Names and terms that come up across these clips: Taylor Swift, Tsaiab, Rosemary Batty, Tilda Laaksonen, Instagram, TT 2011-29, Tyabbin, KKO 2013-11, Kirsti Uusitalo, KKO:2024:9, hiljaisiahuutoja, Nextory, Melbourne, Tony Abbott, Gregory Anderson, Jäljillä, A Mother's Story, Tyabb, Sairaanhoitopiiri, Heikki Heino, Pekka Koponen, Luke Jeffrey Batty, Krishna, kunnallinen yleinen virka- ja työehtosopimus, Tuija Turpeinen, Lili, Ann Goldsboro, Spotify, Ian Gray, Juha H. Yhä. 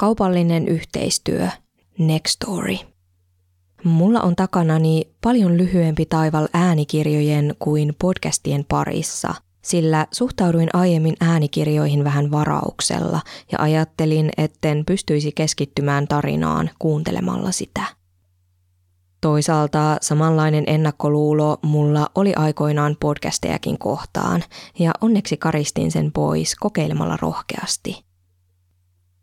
Kaupallinen yhteistyö, Nextory. Mulla on takanani paljon lyhyempi taival äänikirjojen kuin podcastien parissa, sillä suhtauduin aiemmin äänikirjoihin vähän varauksella ja ajattelin, etten pystyisi keskittymään tarinaan kuuntelemalla sitä. Toisaalta samanlainen ennakkoluulo mulla oli aikoinaan podcastejakin kohtaan, ja onneksi karistin sen pois kokeilemalla rohkeasti.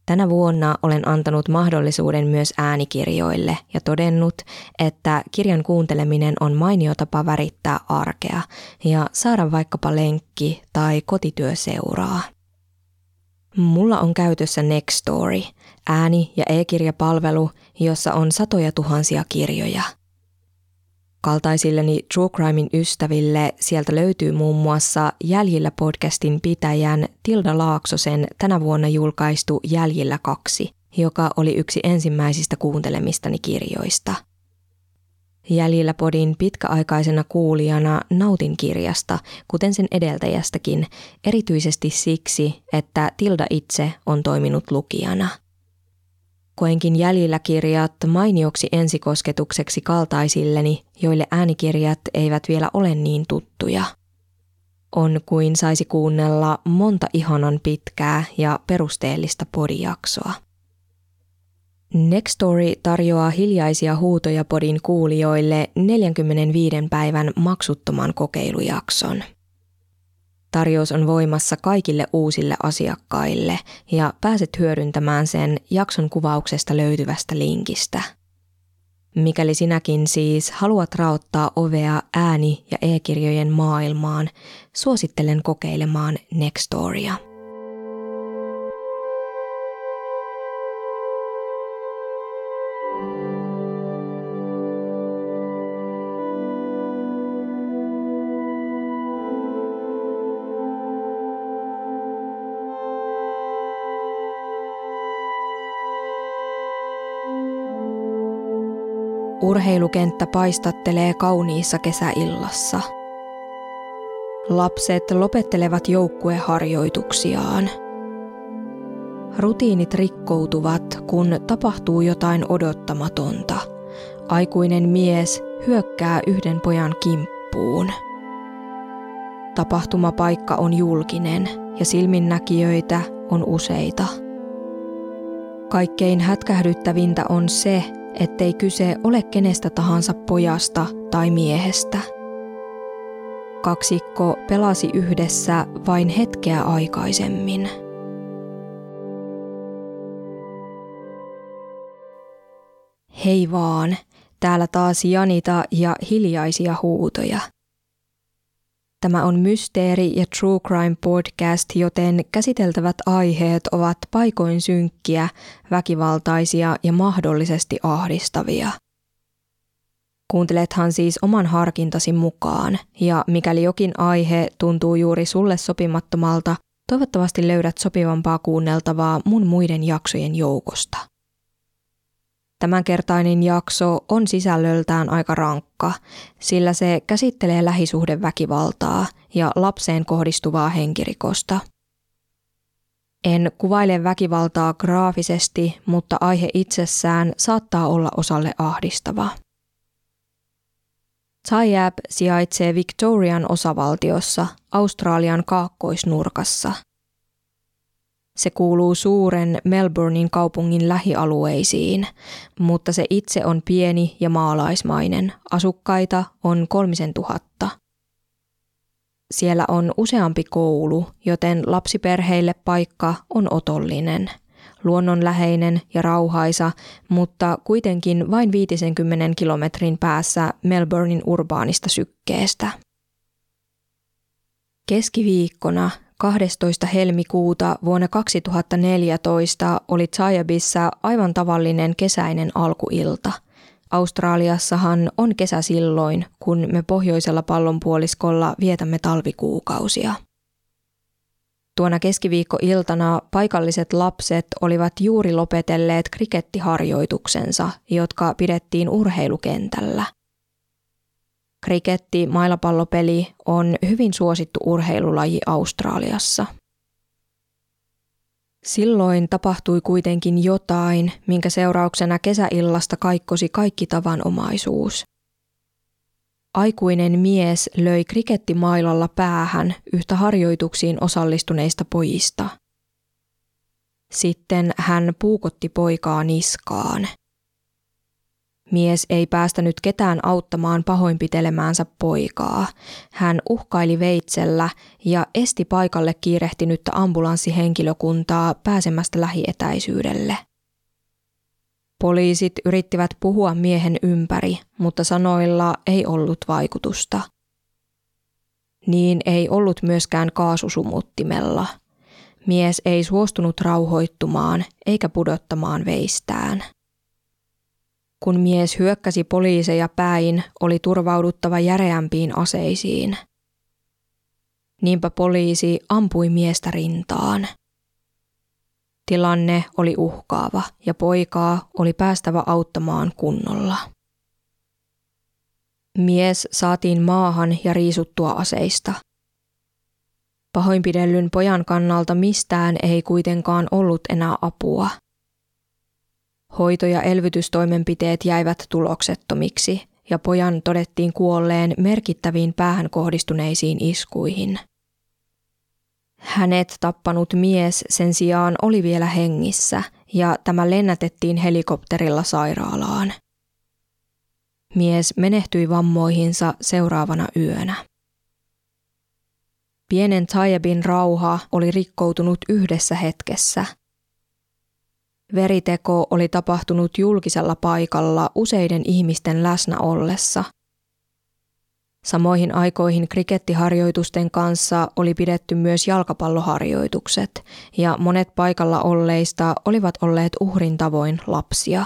Tänä vuonna olen antanut mahdollisuuden myös äänikirjoille ja todennut, että kirjan kuunteleminen on mainio tapa värittää arkea ja saada vaikkapa lenkki tai kotityöseuraa. Mulla on käytössä Nextory, ääni- ja e-kirjapalvelu, jossa on satoja tuhansia kirjoja. Kaltaisilleni True Crimein ystäville sieltä löytyy muun muassa Jäljillä podcastin pitäjän Tilda Laaksosen tänä vuonna julkaistu Jäljillä 2, joka oli yksi ensimmäisistä kuuntelemistani kirjoista. Jäljillä podin pitkäaikaisena kuulijana nautin kirjasta, kuten sen edeltäjästäkin, erityisesti siksi, että Tilda itse on toiminut lukijana. Koenkin Jäljillä-kirjat mainioksi ensikosketukseksi kaltaisilleni, joille äänikirjat eivät vielä ole niin tuttuja. On kuin saisi kuunnella monta ihanan pitkää ja perusteellista podijaksoa. Nextory tarjoaa Hiljaisia huutoja podin kuulijoille 45 päivän maksuttoman kokeilujakson. Tarjous on voimassa kaikille uusille asiakkaille ja pääset hyödyntämään sen jakson kuvauksesta löytyvästä linkistä. Mikäli sinäkin siis haluat raottaa ovea ääni- ja e-kirjojen maailmaan, suosittelen kokeilemaan Nextorya. Urheilukenttä paistattelee kauniissa kesäillassa. Lapset lopettelevat joukkueharjoituksiaan. Rutiinit rikkoutuvat, kun tapahtuu jotain odottamatonta. Aikuinen mies hyökkää yhden pojan kimppuun. Tapahtumapaikka on julkinen ja silminnäkijöitä on useita. Kaikkein hätkähdyttävintä on se, ettei kyse ole kenestä tahansa pojasta tai miehestä. Kaksikko pelasi yhdessä vain hetkeä aikaisemmin. Hei vaan, täällä taas Janita ja Hiljaisia huutoja. Tämä on mysteeri- ja true crime podcast, joten käsiteltävät aiheet ovat paikoin synkkiä, väkivaltaisia ja mahdollisesti ahdistavia. Kuuntelethan siis oman harkintasi mukaan, ja mikäli jokin aihe tuntuu juuri sulle sopimattomalta, toivottavasti löydät sopivampaa kuunneltavaa mun muiden jaksojen joukosta. Tämänkertainen jakso on sisällöltään aika rankka, sillä se käsittelee lähisuhdeväkivaltaa ja lapseen kohdistuvaa henkirikosta. En kuvaile väkivaltaa graafisesti, mutta aihe itsessään saattaa olla osalle ahdistava. Tsaiab sijaitsee Victorian osavaltiossa, Australian kaakkoisnurkassa. Se kuuluu suuren Melbournein kaupungin lähialueisiin, mutta se itse on pieni ja maalaismainen. Asukkaita on 3000. Siellä on useampi koulu, joten lapsiperheille paikka on otollinen. Luonnonläheinen ja rauhaisa, mutta kuitenkin vain 50 kilometrin päässä Melbournein urbaanista sykkeestä. Keskiviikkona 12. helmikuuta vuonna 2014 oli Tyabbissa aivan tavallinen kesäinen alkuilta. Australiassahan on kesä silloin, kun me pohjoisella pallonpuoliskolla vietämme talvikuukausia. Tuona keskiviikkoiltana paikalliset lapset olivat juuri lopetelleet krikettiharjoituksensa, jotka pidettiin urheilukentällä. Kriketti, mailapallopeli, on hyvin suosittu urheilulaji Australiassa. Silloin tapahtui kuitenkin jotain, minkä seurauksena kesäillasta kaikkosi kaikki tavanomaisuus. Aikuinen mies löi krikettimailalla päähän yhtä harjoituksiin osallistuneista pojista. Sitten hän puukotti poikaa niskaan. Mies ei päästänyt ketään auttamaan pahoinpitelemäänsä poikaa. Hän uhkaili veitsellä ja esti paikalle kiirehtinyttä ambulanssihenkilökuntaa pääsemästä lähietäisyydelle. Poliisit yrittivät puhua miehen ympäri, mutta sanoilla ei ollut vaikutusta. Niin ei ollut myöskään kaasusumuttimella. Mies ei suostunut rauhoittumaan eikä pudottamaan veistään. Kun mies hyökkäsi poliiseja päin, oli turvauduttava järeämpiin aseisiin. Niinpä poliisi ampui miestä rintaan. Tilanne oli uhkaava ja poikaa oli päästävä auttamaan kunnolla. Mies saatiin maahan ja riisuttua aseista. Pahoinpidellyn pojan kannalta mistään ei kuitenkaan ollut enää apua. Hoito- ja elvytystoimenpiteet jäivät tuloksettomiksi ja pojan todettiin kuolleen merkittäviin päähän kohdistuneisiin iskuihin. Hänet tappanut mies sen sijaan oli vielä hengissä ja tämä lennätettiin helikopterilla sairaalaan. Mies menehtyi vammoihinsa seuraavana yönä. Pienen Tyabbin rauha oli rikkoutunut yhdessä hetkessä. Veriteko oli tapahtunut julkisella paikalla useiden ihmisten läsnä ollessa. Samoihin aikoihin krikettiharjoitusten kanssa oli pidetty myös jalkapalloharjoitukset, ja monet paikalla olleista olivat olleet uhrin tavoin lapsia.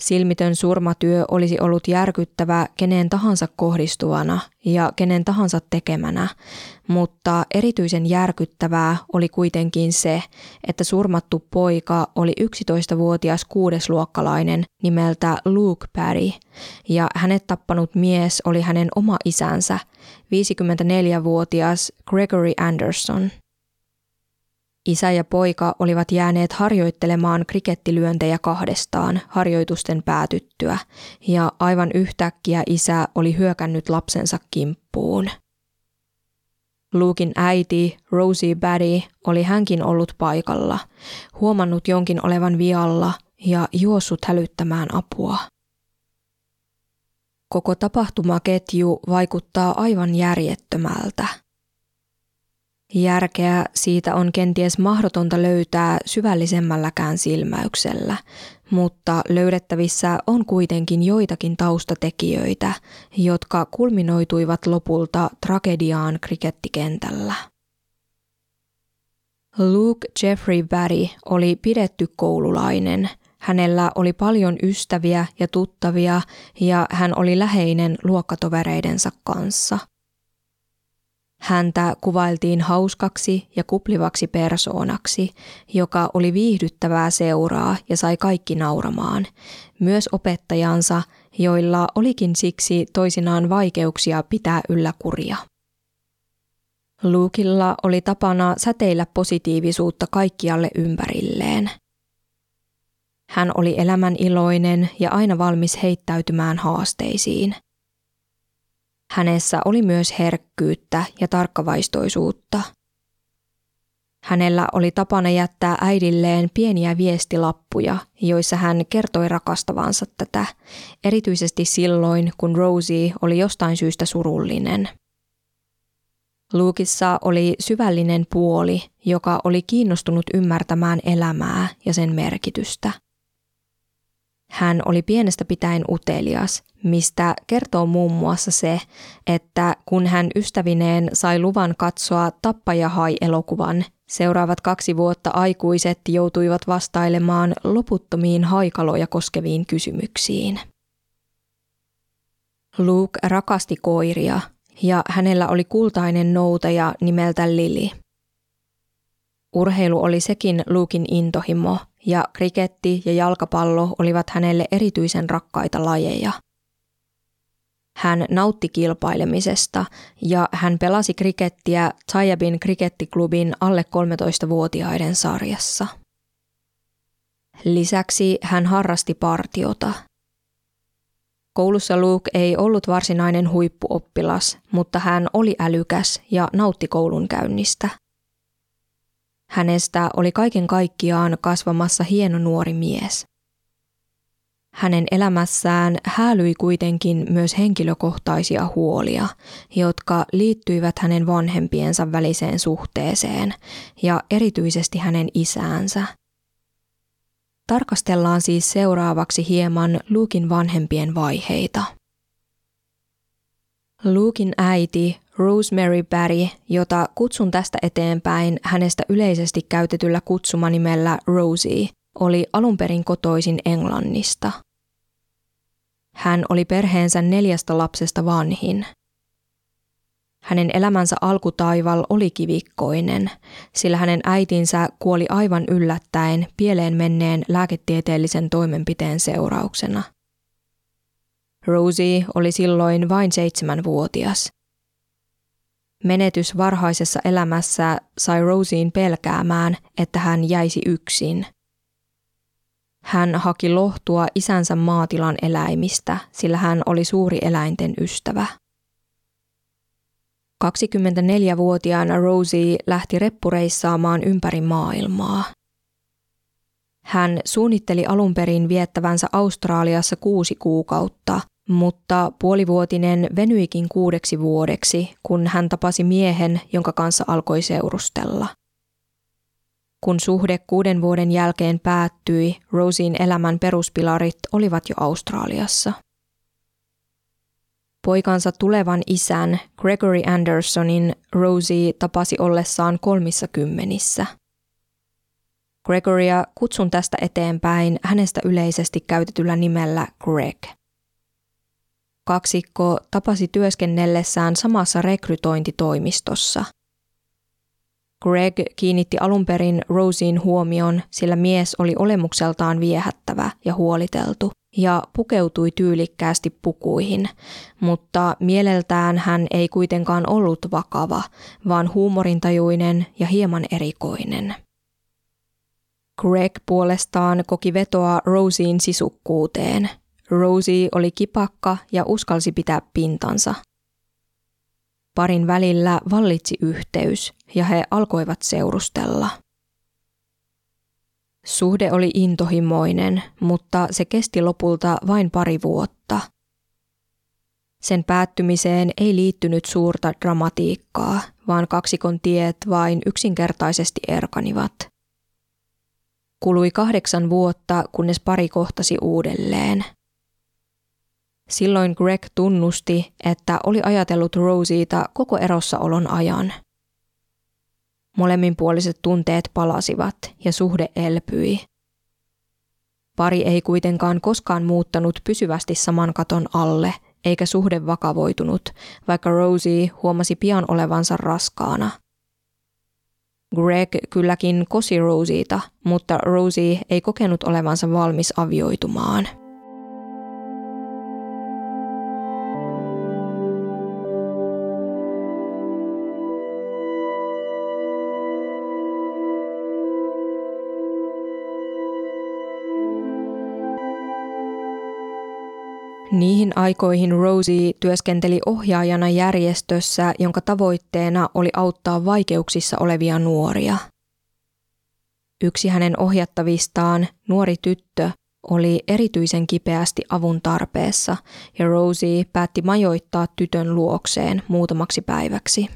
Silmitön surmatyö olisi ollut järkyttävä kenen tahansa kohdistuvana ja kenen tahansa tekemänä, mutta erityisen järkyttävää oli kuitenkin se, että surmattu poika oli 11-vuotias kuudesluokkalainen nimeltä Luke Batty ja hänet tappanut mies oli hänen oma isänsä, 54-vuotias Gregory Anderson. Isä ja poika olivat jääneet harjoittelemaan krikettilyöntejä kahdestaan harjoitusten päätyttyä, ja aivan yhtäkkiä isä oli hyökännyt lapsensa kimppuun. Luken äiti, Rosie Batty, oli hänkin ollut paikalla, huomannut jonkin olevan vialla ja juossut hälyttämään apua. Koko tapahtumaketju vaikuttaa aivan järjettömältä. Järkeä siitä on kenties mahdotonta löytää syvällisemmälläkään silmäyksellä, mutta löydettävissä on kuitenkin joitakin taustatekijöitä, jotka kulminoituivat lopulta tragediaan krikettikentällä. Luke Jeffrey Batty oli pidetty koululainen. Hänellä oli paljon ystäviä ja tuttavia ja hän oli läheinen luokkatovereidensa kanssa. Häntä kuvailtiin hauskaksi ja kuplivaksi persoonaksi, joka oli viihdyttävää seuraa ja sai kaikki nauramaan, myös opettajansa, joilla olikin siksi toisinaan vaikeuksia pitää yllä kuria. Lukella oli tapana säteillä positiivisuutta kaikkialle ympärilleen. Hän oli elämäniloinen ja aina valmis heittäytymään haasteisiin. Hänessä oli myös herkkyyttä ja tarkkavaistoisuutta. Hänellä oli tapana jättää äidilleen pieniä viestilappuja, joissa hän kertoi rakastavansa tätä, erityisesti silloin, kun Rosie oli jostain syystä surullinen. Lukessa oli syvällinen puoli, joka oli kiinnostunut ymmärtämään elämää ja sen merkitystä. Hän oli pienestä pitäen utelias, mistä kertoo muun muassa se, että kun hän ystävineen sai luvan katsoa Tappajahai-elokuvan, seuraavat 2 vuotta aikuiset joutuivat vastailemaan loputtomiin haikaloja koskeviin kysymyksiin. Luke rakasti koiria ja hänellä oli kultainen noutaja nimeltä Lili. Urheilu oli sekin Luken intohimo ja kriketti ja jalkapallo olivat hänelle erityisen rakkaita lajeja. Hän nautti kilpailemisesta ja hän pelasi krikettiä Tyabbin krikettiklubin alle 13-vuotiaiden sarjassa. Lisäksi hän harrasti partiota. Koulussa Luke ei ollut varsinainen huippuoppilas, mutta hän oli älykäs ja nautti koulunkäynnistä. Hänestä oli kaiken kaikkiaan kasvamassa hieno nuori mies. Hänen elämässään häälyi kuitenkin myös henkilökohtaisia huolia, jotka liittyivät hänen vanhempiensa väliseen suhteeseen ja erityisesti hänen isäänsä. Tarkastellaan siis seuraavaksi hieman Luken vanhempien vaiheita. Luken äiti Rosemary Batty, jota kutsun tästä eteenpäin hänestä yleisesti käytetyllä kutsumanimellä Rosie, oli alunperin kotoisin Englannista. Hän oli perheensä 4 lapsesta vanhin. Hänen elämänsä alkutaival oli kivikkoinen, sillä hänen äitinsä kuoli aivan yllättäen pieleen menneen lääketieteellisen toimenpiteen seurauksena. Rosie oli silloin vain 7-vuotias. Menetys varhaisessa elämässä sai Rosien pelkäämään, että hän jäisi yksin. Hän haki lohtua isänsä maatilan eläimistä, sillä hän oli suuri eläinten ystävä. 24-vuotiaana Rosie lähti reppureissaamaan ympäri maailmaa. Hän suunnitteli alunperin viettävänsä Australiassa 6 kuukautta, mutta puolivuotinen venyikin 6 vuodeksi, kun hän tapasi miehen, jonka kanssa alkoi seurustella. Kun suhde 6 vuoden jälkeen päättyi, Rosien elämän peruspilarit olivat jo Australiassa. Poikansa tulevan isän, Gregory Andersonin, Rosie tapasi ollessaan 30. Gregoria kutsun tästä eteenpäin hänestä yleisesti käytetyllä nimellä Greg. Kaksikko tapasi työskennellessään samassa rekrytointitoimistossa. Greg kiinnitti alunperin Rosien huomion, sillä mies oli olemukseltaan viehättävä ja huoliteltu ja pukeutui tyylikkäästi pukuihin, mutta mieleltään hän ei kuitenkaan ollut vakava, vaan huumorintajuinen ja hieman erikoinen. Greg puolestaan koki vetoa Rosien sisukkuuteen. Rosie oli kipakka ja uskalsi pitää pintansa. Parin välillä vallitsi yhteys ja he alkoivat seurustella. Suhde oli intohimoinen, mutta se kesti lopulta vain 2 vuotta. Sen päättymiseen ei liittynyt suurta dramatiikkaa, vaan kaksikon tiet vain yksinkertaisesti erkanivat. Kului 8 vuotta, kunnes pari kohtasi uudelleen. Silloin Greg tunnusti, että oli ajatellut Rosieta koko erossaolon ajan. Molemminpuoliset tunteet palasivat ja suhde elpyi. Pari ei kuitenkaan koskaan muuttanut pysyvästi saman katon alle, eikä suhde vakavoitunut, vaikka Rosie huomasi pian olevansa raskaana. Greg kylläkin kosi Rosieta, mutta Rosie ei kokenut olevansa valmis avioitumaan. Niihin aikoihin Rosie työskenteli ohjaajana järjestössä, jonka tavoitteena oli auttaa vaikeuksissa olevia nuoria. Yksi hänen ohjattavistaan, nuori tyttö, oli erityisen kipeästi avun tarpeessa ja Rosie päätti majoittaa tytön luokseen muutamaksi päiväksi.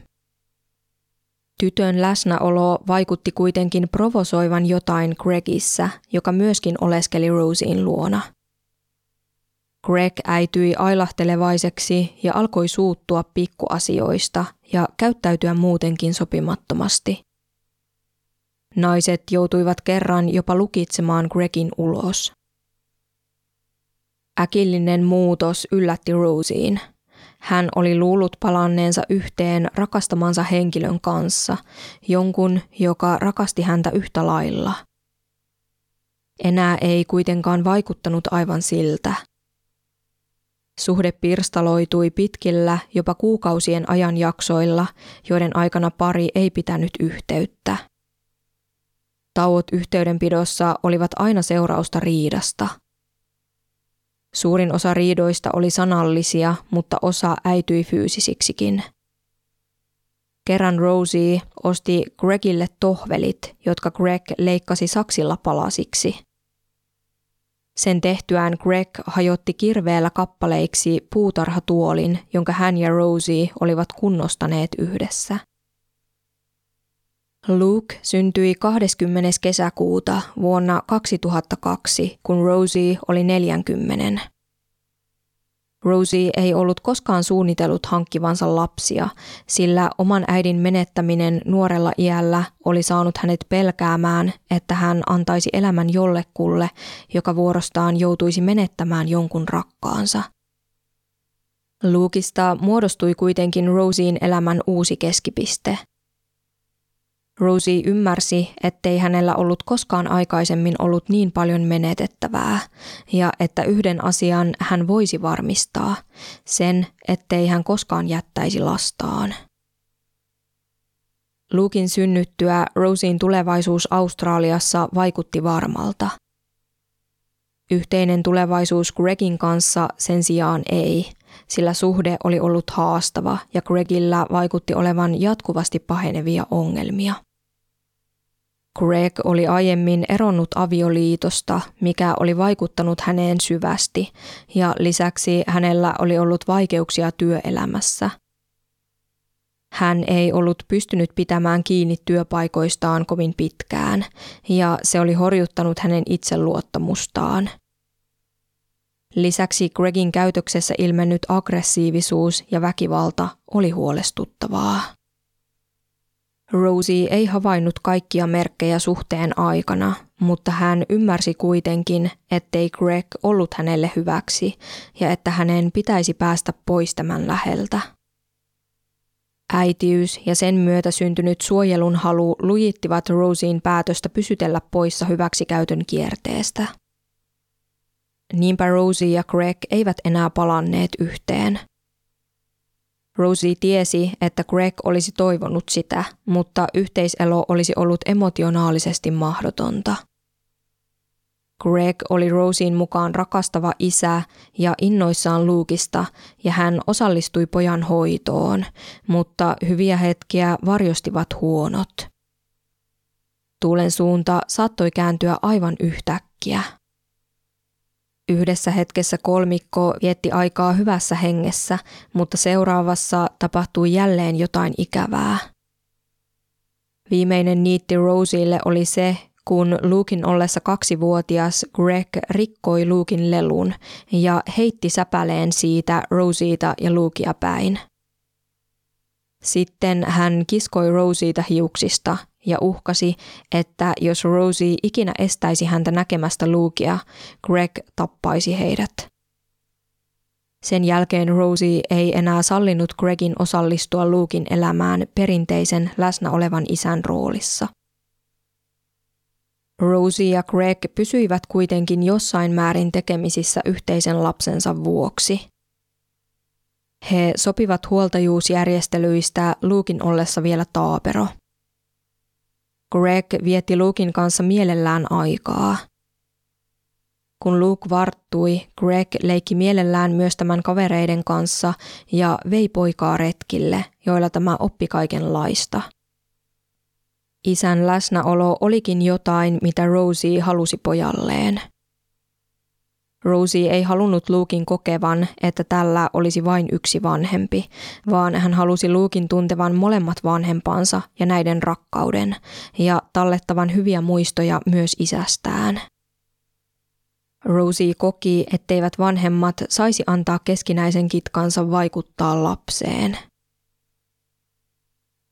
Tytön läsnäolo vaikutti kuitenkin provosoivan jotain Gregissä, joka myöskin oleskeli Rosien luona. Greg äityi ailahtelevaiseksi ja alkoi suuttua pikkuasioista ja käyttäytyä muutenkin sopimattomasti. Naiset joutuivat kerran jopa lukitsemaan Gregin ulos. Äkillinen muutos yllätti Rosien. Hän oli luullut palanneensa yhteen rakastamansa henkilön kanssa, jonkun, joka rakasti häntä yhtä lailla. Enää ei kuitenkaan vaikuttanut aivan siltä. Suhde pirstaloitui pitkillä, jopa kuukausien ajanjaksoilla, joiden aikana pari ei pitänyt yhteyttä. Tauot yhteydenpidossa olivat aina seurausta riidasta. Suurin osa riidoista oli sanallisia, mutta osa äityi fyysisiksikin. Kerran Rosie osti Gregille tohvelit, jotka Greg leikkasi saksilla palasiksi. Sen tehtyään Greg hajotti kirveellä kappaleiksi puutarhatuolin, jonka hän ja Rosie olivat kunnostaneet yhdessä. Luke syntyi 20. kesäkuuta vuonna 2002, kun Rosie oli 40. Rosie ei ollut koskaan suunnitellut hankkivansa lapsia, sillä oman äidin menettäminen nuorella iällä oli saanut hänet pelkäämään, että hän antaisi elämän jollekulle, joka vuorostaan joutuisi menettämään jonkun rakkaansa. Lukeista muodostui kuitenkin Rosien elämän uusi keskipiste. Rosie ymmärsi, ettei hänellä ollut koskaan aikaisemmin ollut niin paljon menetettävää, ja että yhden asian hän voisi varmistaa, sen, ettei hän koskaan jättäisi lastaan. Luken synnyttyä Rosien tulevaisuus Australiassa vaikutti varmalta. Yhteinen tulevaisuus Gregin kanssa sen sijaan ei, sillä suhde oli ollut haastava ja Gregillä vaikutti olevan jatkuvasti pahenevia ongelmia. Greg oli aiemmin eronnut avioliitosta, mikä oli vaikuttanut häneen syvästi, ja lisäksi hänellä oli ollut vaikeuksia työelämässä. Hän ei ollut pystynyt pitämään kiinni työpaikoistaan kovin pitkään, ja se oli horjuttanut hänen itseluottamustaan. Lisäksi Gregin käytöksessä ilmennyt aggressiivisuus ja väkivalta oli huolestuttavaa. Rosie ei havainnut kaikkia merkkejä suhteen aikana, mutta hän ymmärsi kuitenkin, ettei Greg ollut hänelle hyväksi ja että hänen pitäisi päästä pois tämän läheltä. Äitiys ja sen myötä syntynyt suojelun halu lujittivat Rosien päätöstä pysytellä poissa hyväksikäytön kierteestä. Niinpä Rosie ja Greg eivät enää palanneet yhteen. Rosie tiesi, että Greg olisi toivonut sitä, mutta yhteiselo olisi ollut emotionaalisesti mahdotonta. Greg oli Rosien mukaan rakastava isä ja innoissaan Lukesta, ja hän osallistui pojan hoitoon, mutta hyviä hetkiä varjostivat huonot. Tuulen suunta saattoi kääntyä aivan yhtäkkiä. Yhdessä hetkessä kolmikko vietti aikaa hyvässä hengessä, mutta seuraavassa tapahtui jälleen jotain ikävää. Viimeinen niitti Rosielle oli se, kun Luken ollessa 2-vuotias Greg rikkoi Luken lelun ja heitti säpäleen siitä Rosieta ja Lukea päin. Sitten hän kiskoi Rosieta hiuksista ja uhkasi, että jos Rosie ikinä estäisi häntä näkemästä Lukea, Greg tappaisi heidät. Sen jälkeen Rosie ei enää sallinut Gregin osallistua Luken elämään perinteisen läsnä olevan isän roolissa. Rosie ja Greg pysyivät kuitenkin jossain määrin tekemisissä yhteisen lapsensa vuoksi. He sopivat huoltajuusjärjestelyistä Luken ollessa vielä taapero. Greg vietti Luken kanssa mielellään aikaa. Kun Luke varttui, Greg leikki mielellään myös tämän kavereiden kanssa ja vei poikaa retkille, joilla tämä oppi kaikenlaista. Isän läsnäolo olikin jotain, mitä Rosie halusi pojalleen. Rosie ei halunnut Luken kokevan, että tällä olisi vain yksi vanhempi, vaan hän halusi Luken tuntevan molemmat vanhempansa ja näiden rakkauden, ja tallettavan hyviä muistoja myös isästään. Rosie koki, etteivät vanhemmat saisi antaa keskinäisen kitkansa vaikuttaa lapseen.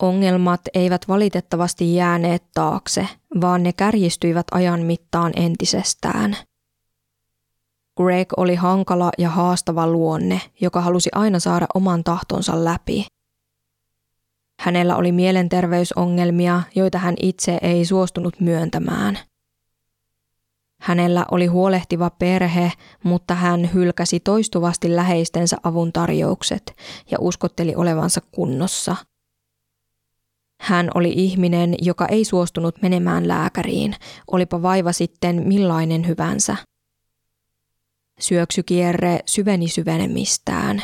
Ongelmat eivät valitettavasti jääneet taakse, vaan ne kärjistyivät ajan mittaan entisestään. Greg oli hankala ja haastava luonne, joka halusi aina saada oman tahtonsa läpi. Hänellä oli mielenterveysongelmia, joita hän itse ei suostunut myöntämään. Hänellä oli huolehtiva perhe, mutta hän hylkäsi toistuvasti läheistensä avun tarjoukset ja uskotteli olevansa kunnossa. Hän oli ihminen, joka ei suostunut menemään lääkäriin, olipa vaiva sitten millainen hyvänsä. Syöksykierre syveni syvenemistään.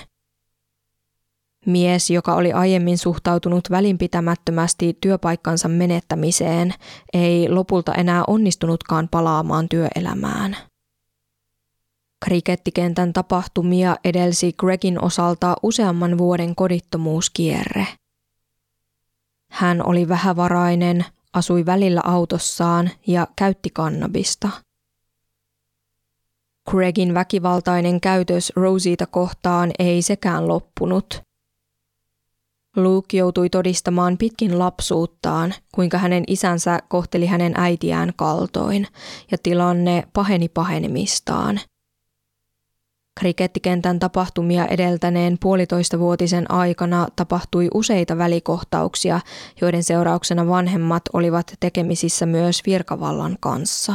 Mies, joka oli aiemmin suhtautunut välinpitämättömästi työpaikkansa menettämiseen, ei lopulta enää onnistunutkaan palaamaan työelämään. Krikettikentän tapahtumia edelsi Gregin osalta useamman vuoden kodittomuuskierre. Hän oli vähävarainen, asui välillä autossaan ja käytti kannabista. Gregin väkivaltainen käytös Rosieta kohtaan ei sekään loppunut. Luke joutui todistamaan pitkin lapsuuttaan, kuinka hänen isänsä kohteli hänen äitiään kaltoin, ja tilanne paheni pahenemistaan. Krikettikentän tapahtumia edeltäneen 1,5-vuotisen aikana tapahtui useita välikohtauksia, joiden seurauksena vanhemmat olivat tekemisissä myös virkavallan kanssa.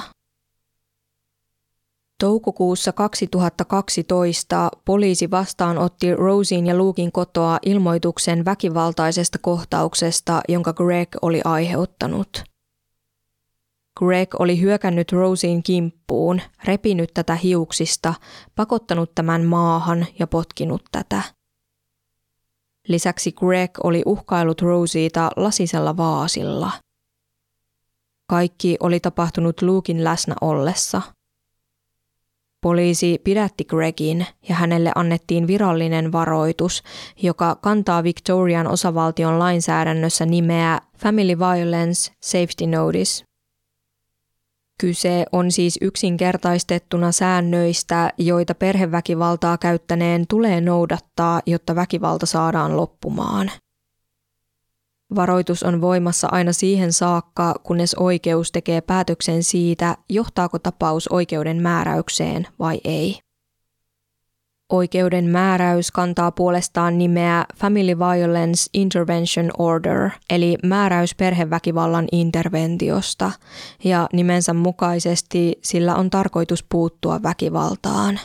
Toukokuussa 2012 poliisi vastaanotti Rosen ja Luken kotoa ilmoituksen väkivaltaisesta kohtauksesta, jonka Greg oli aiheuttanut. Greg oli hyökännyt Rosen kimppuun, repinyt tätä hiuksista, pakottanut tämän maahan ja potkinut tätä. Lisäksi Greg oli uhkaillut Roseta lasisella vaasilla. Kaikki oli tapahtunut Luken läsnä ollessa. Poliisi pidätti Gregin ja hänelle annettiin virallinen varoitus, joka kantaa Victorian osavaltion lainsäädännössä nimeä Family Violence Safety Notice. Kyse on siis yksinkertaistettuna säännöistä, joita perheväkivaltaa käyttäneen tulee noudattaa, jotta väkivalta saadaan loppumaan. Varoitus on voimassa aina siihen saakka, kunnes oikeus tekee päätöksen siitä, johtaako tapaus oikeuden määräykseen vai ei. Oikeuden määräys kantaa puolestaan nimeä Family Violence Intervention Order, eli määräys perheväkivallan interventiosta, ja nimensä mukaisesti sillä on tarkoitus puuttua väkivaltaan.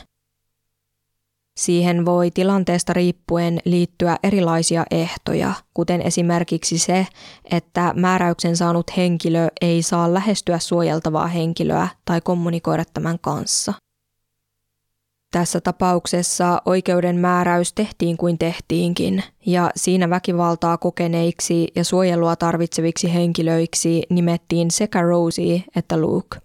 Siihen voi tilanteesta riippuen liittyä erilaisia ehtoja, kuten esimerkiksi se, että määräyksen saanut henkilö ei saa lähestyä suojeltavaa henkilöä tai kommunikoida tämän kanssa. Tässä tapauksessa oikeuden määräys tehtiin kuin tehtiinkin, ja siinä väkivaltaa kokeneiksi ja suojelua tarvitseviksi henkilöiksi nimettiin sekä Rosie että Luke.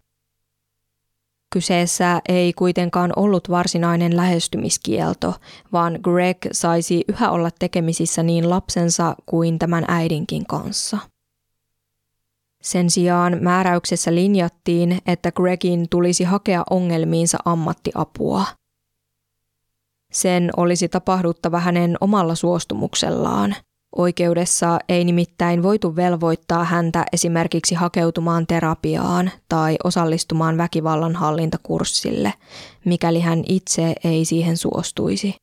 Kyseessä ei kuitenkaan ollut varsinainen lähestymiskielto, vaan Greg saisi yhä olla tekemisissä niin lapsensa kuin tämän äidinkin kanssa. Sen sijaan määräyksessä linjattiin, että Gregin tulisi hakea ongelmiinsa ammattiapua. Sen olisi tapahduttava hänen omalla suostumuksellaan. Oikeudessa ei nimittäin voitu velvoittaa häntä esimerkiksi hakeutumaan terapiaan tai osallistumaan väkivallan hallintakurssille, mikäli hän itse ei siihen suostuisi.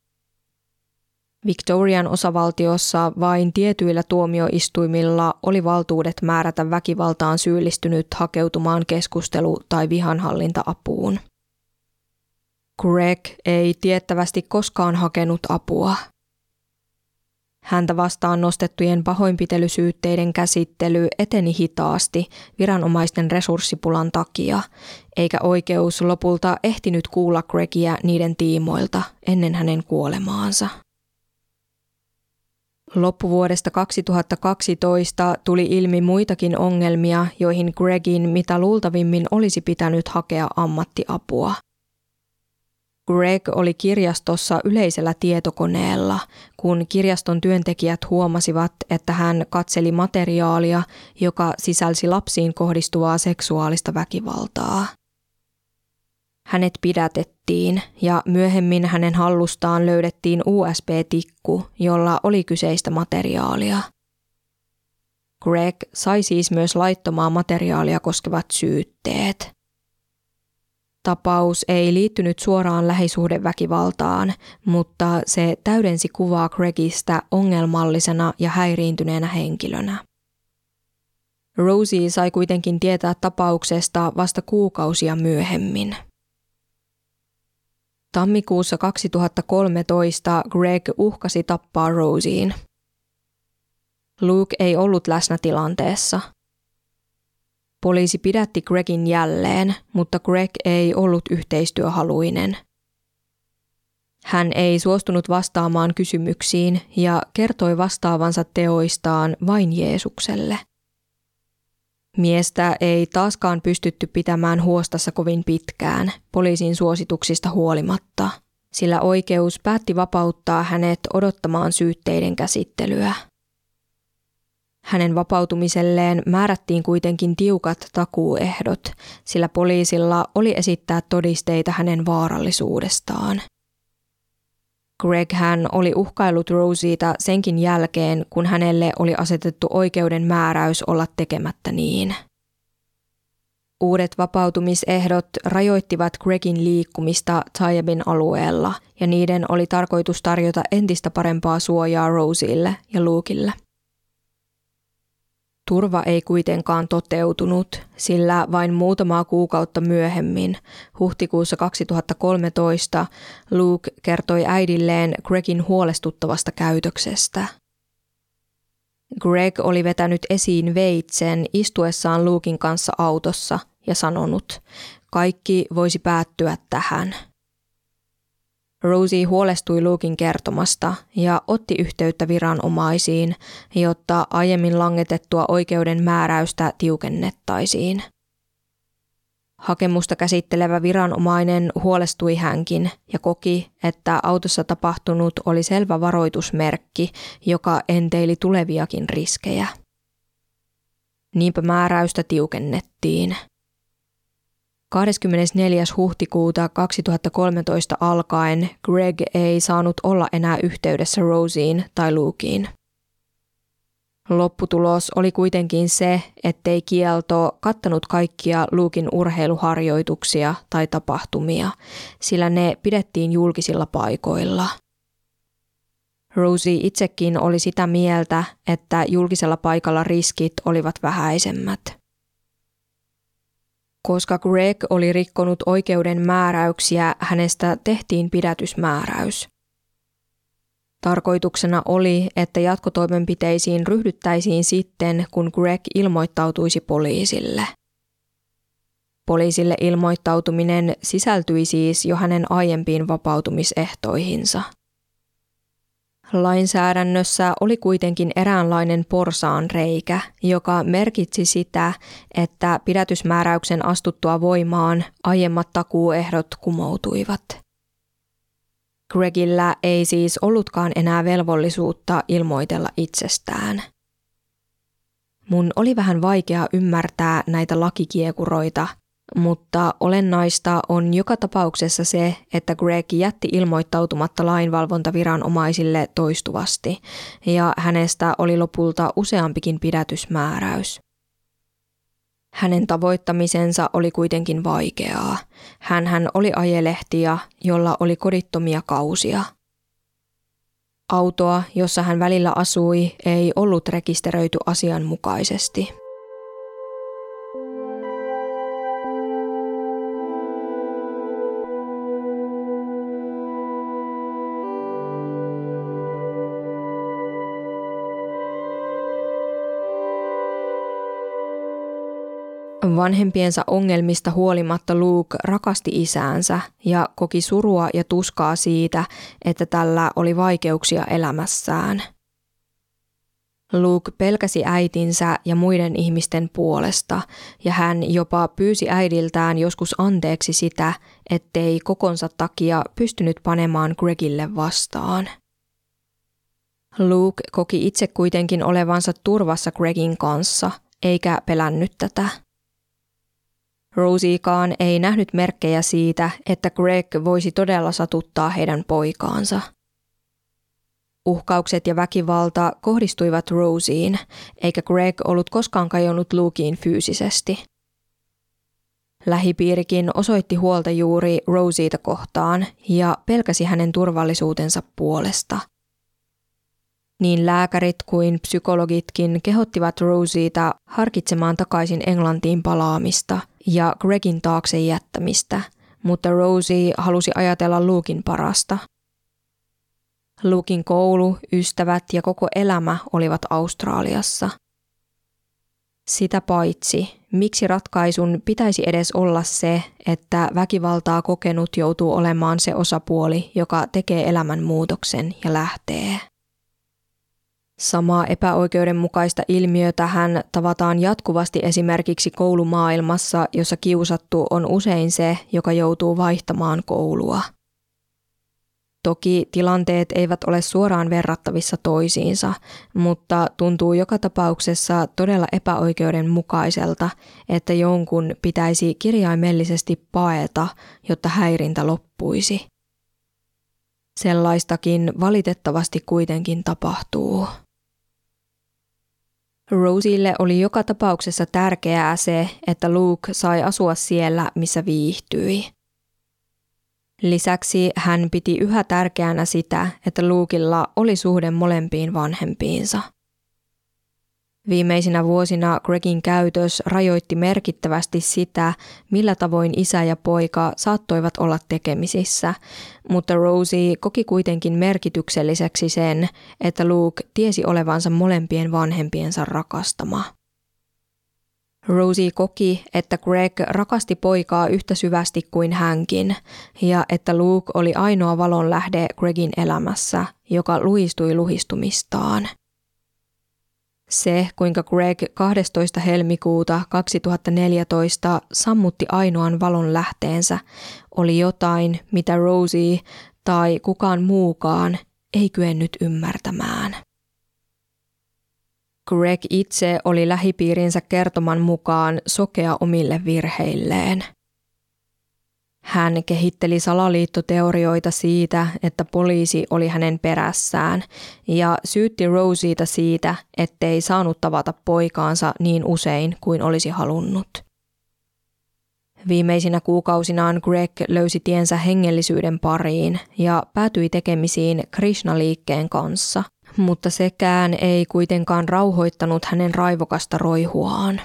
Victorian osavaltiossa vain tietyillä tuomioistuimilla oli valtuudet määrätä väkivaltaan syyllistynyt hakeutumaan keskustelu- tai vihanhallinta-apuun. Greg ei tiettävästi koskaan hakenut apua. Häntä vastaan nostettujen pahoinpitelysyytteiden käsittely eteni hitaasti viranomaisten resurssipulan takia, eikä oikeus lopulta ehtinyt kuulla Gregiä niiden tiimoilta ennen hänen kuolemaansa. Loppuvuodesta 2012 tuli ilmi muitakin ongelmia, joihin Gregin mitä luultavimmin olisi pitänyt hakea ammattiapua. Greg oli kirjastossa yleisellä tietokoneella, kun kirjaston työntekijät huomasivat, että hän katseli materiaalia, joka sisälsi lapsiin kohdistuvaa seksuaalista väkivaltaa. Hänet pidätettiin ja myöhemmin hänen hallustaan löydettiin USB-tikku, jolla oli kyseistä materiaalia. Greg sai siis myös laittomaa materiaalia koskevat syytteet. Tapaus ei liittynyt suoraan lähisuhdeväkivaltaan, mutta se täydensi kuvaa Gregistä ongelmallisena ja häiriintyneenä henkilönä. Rosie sai kuitenkin tietää tapauksesta vasta kuukausia myöhemmin. Tammikuussa 2013 Greg uhkasi tappaa Rosien. Luke ei ollut läsnä tilanteessa. Poliisi pidätti Gregin jälleen, mutta Greg ei ollut yhteistyöhaluinen. Hän ei suostunut vastaamaan kysymyksiin ja kertoi vastaavansa teoistaan vain Jeesukselle. Miestä ei taaskaan pystytty pitämään huostassa kovin pitkään, poliisin suosituksista huolimatta, sillä oikeus päätti vapauttaa hänet odottamaan syytteiden käsittelyä. Hänen vapautumiselleen määrättiin kuitenkin tiukat takuuehdot, sillä poliisilla oli esittää todisteita hänen vaarallisuudestaan. Greg hän oli uhkaillut Rosieta senkin jälkeen, kun hänelle oli asetettu oikeuden määräys olla tekemättä niin. Uudet vapautumisehdot rajoittivat Gregin liikkumista Tyabbin alueella, ja niiden oli tarkoitus tarjota entistä parempaa suojaa Rosielle ja Lukelle. Turva ei kuitenkaan toteutunut, sillä vain muutamaa kuukautta myöhemmin, huhtikuussa 2013, Luke kertoi äidilleen Gregin huolestuttavasta käytöksestä. Greg oli vetänyt esiin veitsen istuessaan Luken kanssa autossa ja sanonut, kaikki voisi päättyä tähän. Rosie huolestui Luken kertomasta ja otti yhteyttä viranomaisiin, jotta aiemmin langetettua oikeuden määräystä tiukennettaisiin. Hakemusta käsittelevä viranomainen huolestui hänkin ja koki, että autossa tapahtunut oli selvä varoitusmerkki, joka enteili tuleviakin riskejä. Niinpä määräystä tiukennettiin. 24. huhtikuuta 2013 alkaen Greg ei saanut olla enää yhteydessä Rosieen tai Lukeen. Lopputulos oli kuitenkin se, ettei kielto kattanut kaikkia Lukeen urheiluharjoituksia tai tapahtumia, sillä ne pidettiin julkisilla paikoilla. Rosie itsekin oli sitä mieltä, että julkisella paikalla riskit olivat vähäisemmät. Koska Greg oli rikkonut oikeuden määräyksiä, hänestä tehtiin pidätysmääräys. Tarkoituksena oli, että jatkotoimenpiteisiin ryhdyttäisiin sitten, kun Greg ilmoittautuisi poliisille. Poliisille ilmoittautuminen sisältyi siis jo hänen aiempiin vapautumisehtoihinsa. Lainsäädännössä oli kuitenkin eräänlainen porsaanreikä, joka merkitsi sitä, että pidätysmääräyksen astuttua voimaan aiemmat takuuehdot kumoutuivat. Gregillä ei siis ollutkaan enää velvollisuutta ilmoitella itsestään. Mun oli vähän vaikea ymmärtää näitä lakikiekuroita, mutta olennaista on joka tapauksessa se, että Greg jätti ilmoittautumatta lainvalvontaviranomaisille toistuvasti, ja hänestä oli lopulta useampikin pidätysmääräys. Hänen tavoittamisensa oli kuitenkin vaikeaa. Hänhän oli ajelehtija, jolla oli kodittomia kausia. Autoa, jossa hän välillä asui, ei ollut rekisteröity asianmukaisesti. Vanhempiensa ongelmista huolimatta Luke rakasti isäänsä ja koki surua ja tuskaa siitä, että tällä oli vaikeuksia elämässään. Luke pelkäsi äitinsä ja muiden ihmisten puolesta, ja hän jopa pyysi äidiltään joskus anteeksi sitä, ettei kokonsa takia pystynyt panemaan Gregille vastaan. Luke koki itse kuitenkin olevansa turvassa Gregin kanssa, eikä pelännyt tätä. Rosiekaan ei nähnyt merkkejä siitä, että Greg voisi todella satuttaa heidän poikaansa. Uhkaukset ja väkivalta kohdistuivat Rosieen, eikä Greg ollut koskaan kajonnut Lukeen fyysisesti. Lähipiirikin osoitti huolta juuri Rosieta kohtaan ja pelkäsi hänen turvallisuutensa puolesta. Niin lääkärit kuin psykologitkin kehottivat Rosieta harkitsemaan takaisin Englantiin palaamista ja Gregin taakse jättämistä, mutta Rosie halusi ajatella Luken parasta. Luken koulu, ystävät ja koko elämä olivat Australiassa. Sitä paitsi, miksi ratkaisun pitäisi edes olla se, että väkivaltaa kokenut joutuu olemaan se osapuoli, joka tekee elämänmuutoksen ja lähtee. Samaa epäoikeudenmukaista ilmiötä hän tavataan jatkuvasti esimerkiksi koulumaailmassa, jossa kiusattu on usein se, joka joutuu vaihtamaan koulua. Toki tilanteet eivät ole suoraan verrattavissa toisiinsa, mutta tuntuu joka tapauksessa todella epäoikeudenmukaiselta, että jonkun pitäisi kirjaimellisesti paeta, jotta häirintä loppuisi. Sellaistakin valitettavasti kuitenkin tapahtuu. Rosielle oli joka tapauksessa tärkeää se, että Luke sai asua siellä, missä viihtyi. Lisäksi hän piti yhä tärkeänä sitä, että Lukella oli suhde molempiin vanhempiinsa. Viimeisinä vuosina Gregin käytös rajoitti merkittävästi sitä, millä tavoin isä ja poika saattoivat olla tekemisissä, mutta Rosie koki kuitenkin merkitykselliseksi sen, että Luke tiesi olevansa molempien vanhempiensa rakastama. Rosie koki, että Greg rakasti poikaa yhtä syvästi kuin hänkin, ja että Luke oli ainoa valonlähde Gregin elämässä, joka luhistui luhistumistaan. Se, kuinka Greg 12. helmikuuta 2014 sammutti ainoan valon lähteensä, oli jotain, mitä Rosie tai kukaan muukaan ei kyennyt ymmärtämään. Greg itse oli lähipiirinsä kertoman mukaan sokea omille virheilleen. Hän kehitteli salaliittoteorioita siitä, että poliisi oli hänen perässään, ja syytti Rosieta siitä, ettei saanut tavata poikaansa niin usein kuin olisi halunnut. Viimeisinä kuukausinaan Greg löysi tiensä hengellisyyden pariin ja päätyi tekemisiin Krishna-liikkeen kanssa, mutta sekään ei kuitenkaan rauhoittanut hänen raivokasta roihuaan.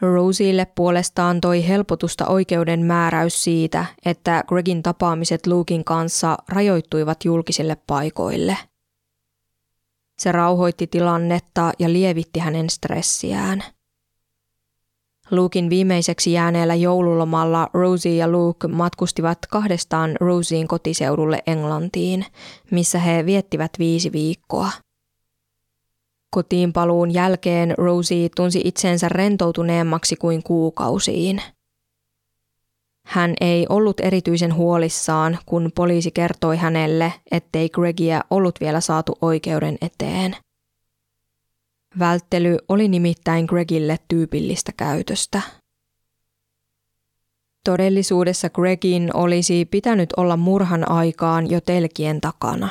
Rosielle puolestaan toi helpotusta oikeuden määräys siitä, että Gregin tapaamiset Luken kanssa rajoittuivat julkisille paikoille. Se rauhoitti tilannetta ja lievitti hänen stressiään. Luken viimeiseksi jääneellä joululomalla Rosie ja Luke matkustivat kahdestaan Rosien kotiseudulle Englantiin, missä he viettivät 5 viikkoa. Kotiinpaluun jälkeen Rosie tunsi itsensä rentoutuneemmaksi kuin kuukausiin. Hän ei ollut erityisen huolissaan, kun poliisi kertoi hänelle, ettei Gregiä ollut vielä saatu oikeuden eteen. Välttely oli nimittäin Gregille tyypillistä käytöstä. Todellisuudessa Gregin olisi pitänyt olla murhan aikaan jo telkien takana.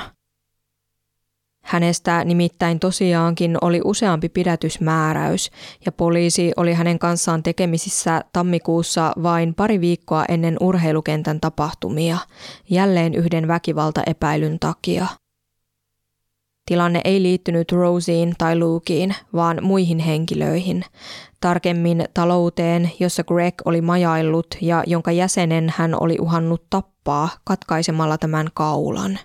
Hänestä nimittäin tosiaankin oli useampi pidätysmääräys, ja poliisi oli hänen kanssaan tekemisissä tammikuussa vain 2 viikkoa ennen urheilukentän tapahtumia, jälleen yhden väkivaltaepäilyn takia. Tilanne ei liittynyt Rosieen tai Lukeen, vaan muihin henkilöihin, tarkemmin talouteen, jossa Greg oli majaillut ja jonka jäsenen hän oli uhannut tappaa katkaisemalla tämän kaulan.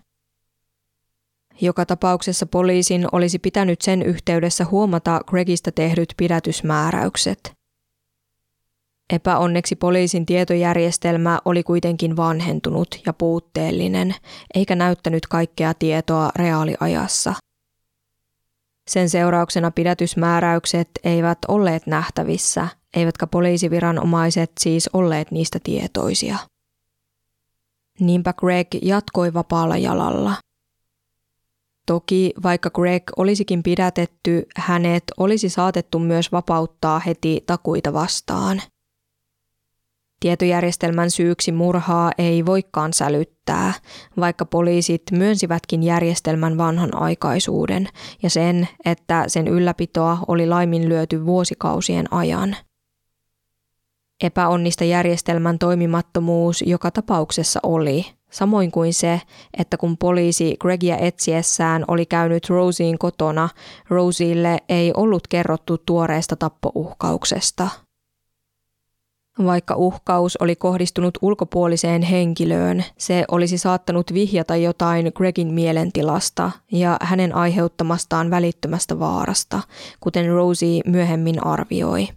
Joka tapauksessa poliisin olisi pitänyt sen yhteydessä huomata Gregistä tehdyt pidätysmääräykset. Epäonneksi poliisin tietojärjestelmä oli kuitenkin vanhentunut ja puutteellinen, eikä näyttänyt kaikkea tietoa reaaliajassa. Sen seurauksena pidätysmääräykset eivät olleet nähtävissä, eivätkä poliisiviranomaiset siis olleet niistä tietoisia. Niinpä Greg jatkoi vapaalla jalalla. Toki, vaikka Greg olisikin pidätetty, hänet olisi saatettu myös vapauttaa heti takuita vastaan. Tietojärjestelmän syyksi murhaa ei voikaan sälyttää, vaikka poliisit myönsivätkin järjestelmän vanhanaikaisuuden ja sen, että sen ylläpitoa oli laiminlyöty vuosikausien ajan. Epäonnista järjestelmän toimimattomuus joka tapauksessa oli, Samoin kuin se, että kun poliisi Gregia etsiessään oli käynyt Rosien kotona, Roselle ei ollut kerrottu tuoreesta tappouhkauksesta. Vaikka uhkaus oli kohdistunut ulkopuoliseen henkilöön, se olisi saattanut vihjata jotain Gregin mielentilasta ja hänen aiheuttamastaan välittömästä vaarasta, kuten Rosie myöhemmin arvioi.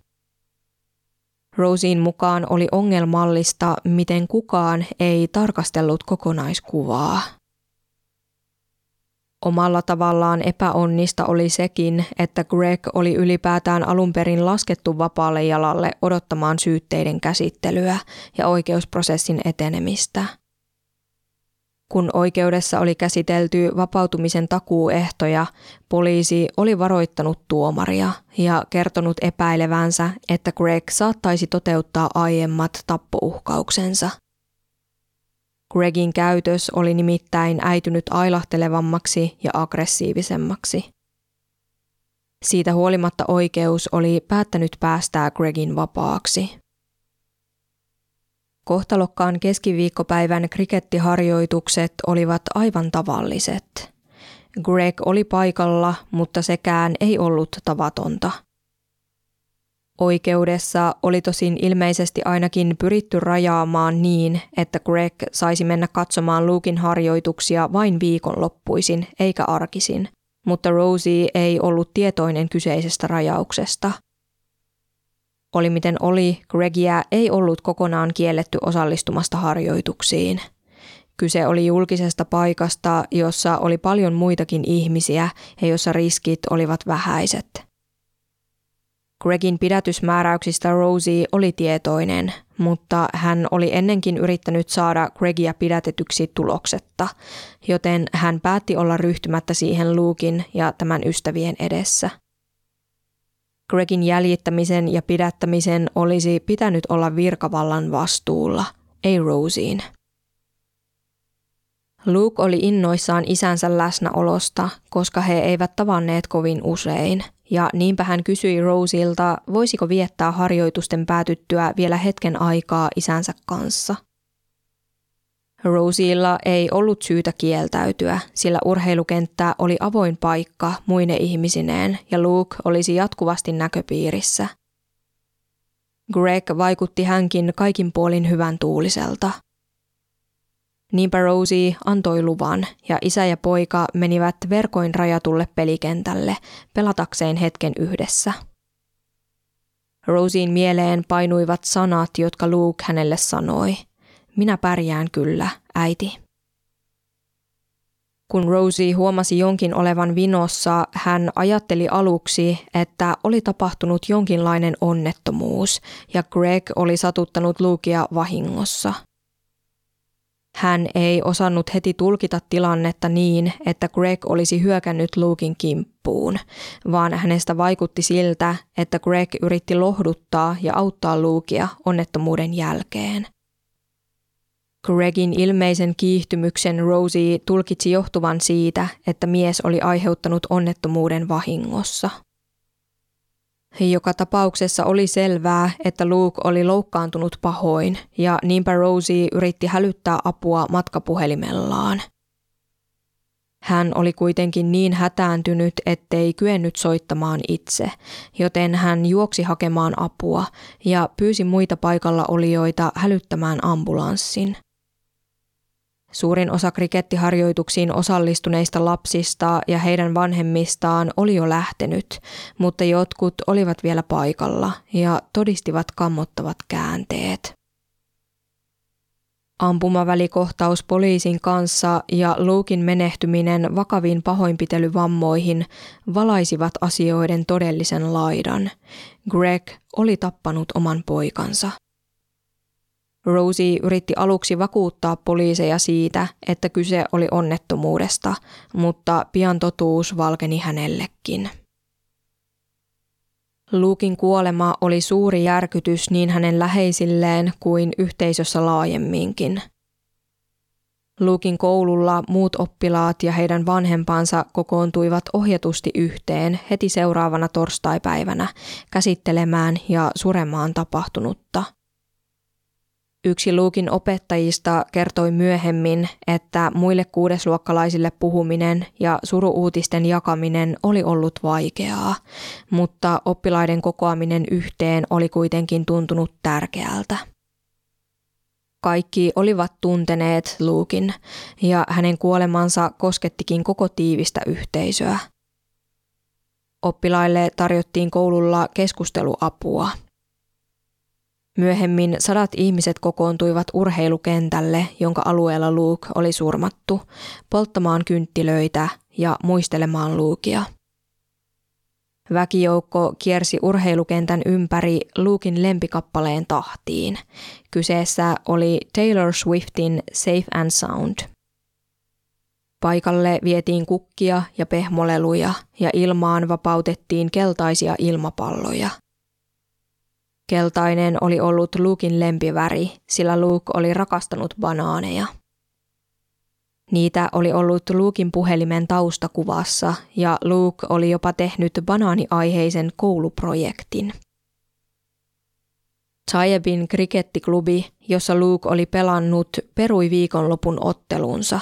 Rosien mukaan oli ongelmallista, miten kukaan ei tarkastellut kokonaiskuvaa. Omalla tavallaan epäonnista oli sekin, että Greg oli ylipäätään alun perin laskettu vapaalle jalalle odottamaan syytteiden käsittelyä ja oikeusprosessin etenemistä. Kun oikeudessa oli käsitelty vapautumisen takuuehtoja, poliisi oli varoittanut tuomaria ja kertonut epäilevänsä, että Greg saattaisi toteuttaa aiemmat tappouhkauksensa. Gregin käytös oli nimittäin äitynyt ailahtelevammaksi ja aggressiivisemmaksi. Siitä huolimatta oikeus oli päättänyt päästää Gregin vapaaksi. Kohtalokkaan keskiviikkopäivän krikettiharjoitukset olivat aivan tavalliset. Greg oli paikalla, mutta sekään ei ollut tavatonta. Oikeudessa oli tosin ilmeisesti ainakin pyritty rajaamaan niin, että Greg saisi mennä katsomaan Luken harjoituksia vain viikonloppuisin eikä arkisin, mutta Rosie ei ollut tietoinen kyseisestä rajauksesta. Oli miten oli, Gregia ei ollut kokonaan kielletty osallistumasta harjoituksiin. Kyse oli julkisesta paikasta, jossa oli paljon muitakin ihmisiä ja jossa riskit olivat vähäiset. Gregin pidätysmääräyksistä Rosie oli tietoinen, mutta hän oli ennenkin yrittänyt saada Gregia pidätetyksi tuloksetta, joten hän päätti olla ryhtymättä siihen Luken ja tämän ystävien edessä. Gregin jäljittämisen ja pidättämisen olisi pitänyt olla virkavallan vastuulla, ei Rosien. Luke oli innoissaan isänsä läsnäolosta, koska he eivät tavanneet kovin usein, ja niinpä hän kysyi Roselta, voisiko viettää harjoitusten päätyttyä vielä hetken aikaa isänsä kanssa. Rosella ei ollut syytä kieltäytyä, sillä urheilukenttä oli avoin paikka muine ihmisineen ja Luke olisi jatkuvasti näköpiirissä. Greg vaikutti hänkin kaikin puolin hyvän tuuliselta. Niinpä Rosie antoi luvan ja isä ja poika menivät verkoin rajatulle pelikentälle pelatakseen hetken yhdessä. Rosien mieleen painuivat sanat, jotka Luke hänelle sanoi. Minä pärjään kyllä, äiti. Kun Rosie huomasi jonkin olevan vinossa, hän ajatteli aluksi, että oli tapahtunut jonkinlainen onnettomuus ja Greg oli satuttanut Lukea vahingossa. Hän ei osannut heti tulkita tilannetta niin, että Greg olisi hyökännyt Luken kimppuun, vaan hänestä vaikutti siltä, että Greg yritti lohduttaa ja auttaa Lukea onnettomuuden jälkeen. Gregin ilmeisen kiihtymyksen Rosie tulkitsi johtuvan siitä, että mies oli aiheuttanut onnettomuuden vahingossa. Joka tapauksessa oli selvää, että Luke oli loukkaantunut pahoin, ja niinpä Rosie yritti hälyttää apua matkapuhelimellaan. Hän oli kuitenkin niin hätääntynyt, ettei kyennyt soittamaan itse, joten hän juoksi hakemaan apua ja pyysi muita paikalla olijoita hälyttämään ambulanssin. Suurin osa krikettiharjoituksiin osallistuneista lapsista ja heidän vanhemmistaan oli jo lähtenyt, mutta jotkut olivat vielä paikalla ja todistivat kammottavat käänteet. Ampumavälikohtaus poliisin kanssa ja Luken menehtyminen vakaviin pahoinpitelyvammoihin valaisivat asioiden todellisen laidan. Greg oli tappanut oman poikansa. Rosie yritti aluksi vakuuttaa poliiseja siitä, että kyse oli onnettomuudesta, mutta pian totuus valkeni hänellekin. Luken kuolema oli suuri järkytys niin hänen läheisilleen kuin yhteisössä laajemminkin. Luken koululla muut oppilaat ja heidän vanhempansa kokoontuivat ohjatusti yhteen heti seuraavana torstaipäivänä käsittelemään ja suremaan tapahtunutta. Yksi Luken opettajista kertoi myöhemmin, että muille kuudesluokkalaisille puhuminen ja suru-uutisten jakaminen oli ollut vaikeaa, mutta oppilaiden kokoaminen yhteen oli kuitenkin tuntunut tärkeältä. Kaikki olivat tunteneet Luken ja hänen kuolemansa koskettikin koko tiivistä yhteisöä. Oppilaille tarjottiin koululla keskusteluapua. Myöhemmin 100 ihmiset kokoontuivat urheilukentälle, jonka alueella Luke oli surmattu, polttamaan kynttilöitä ja muistelemaan Lukea. Väkijoukko kiersi urheilukentän ympäri Luken lempikappaleen tahtiin. Kyseessä oli Taylor Swiftin Safe and Sound. Paikalle vietiin kukkia ja pehmoleluja ja ilmaan vapautettiin keltaisia ilmapalloja. Keltainen oli ollut Luken lempiväri, sillä Luke oli rakastanut banaaneja. Niitä oli ollut Luken puhelimen taustakuvassa ja Luke oli jopa tehnyt banaaniaiheisen kouluprojektin. Tyabbin krikettiklubi, jossa Luke oli pelannut, perui viikonlopun ottelunsa.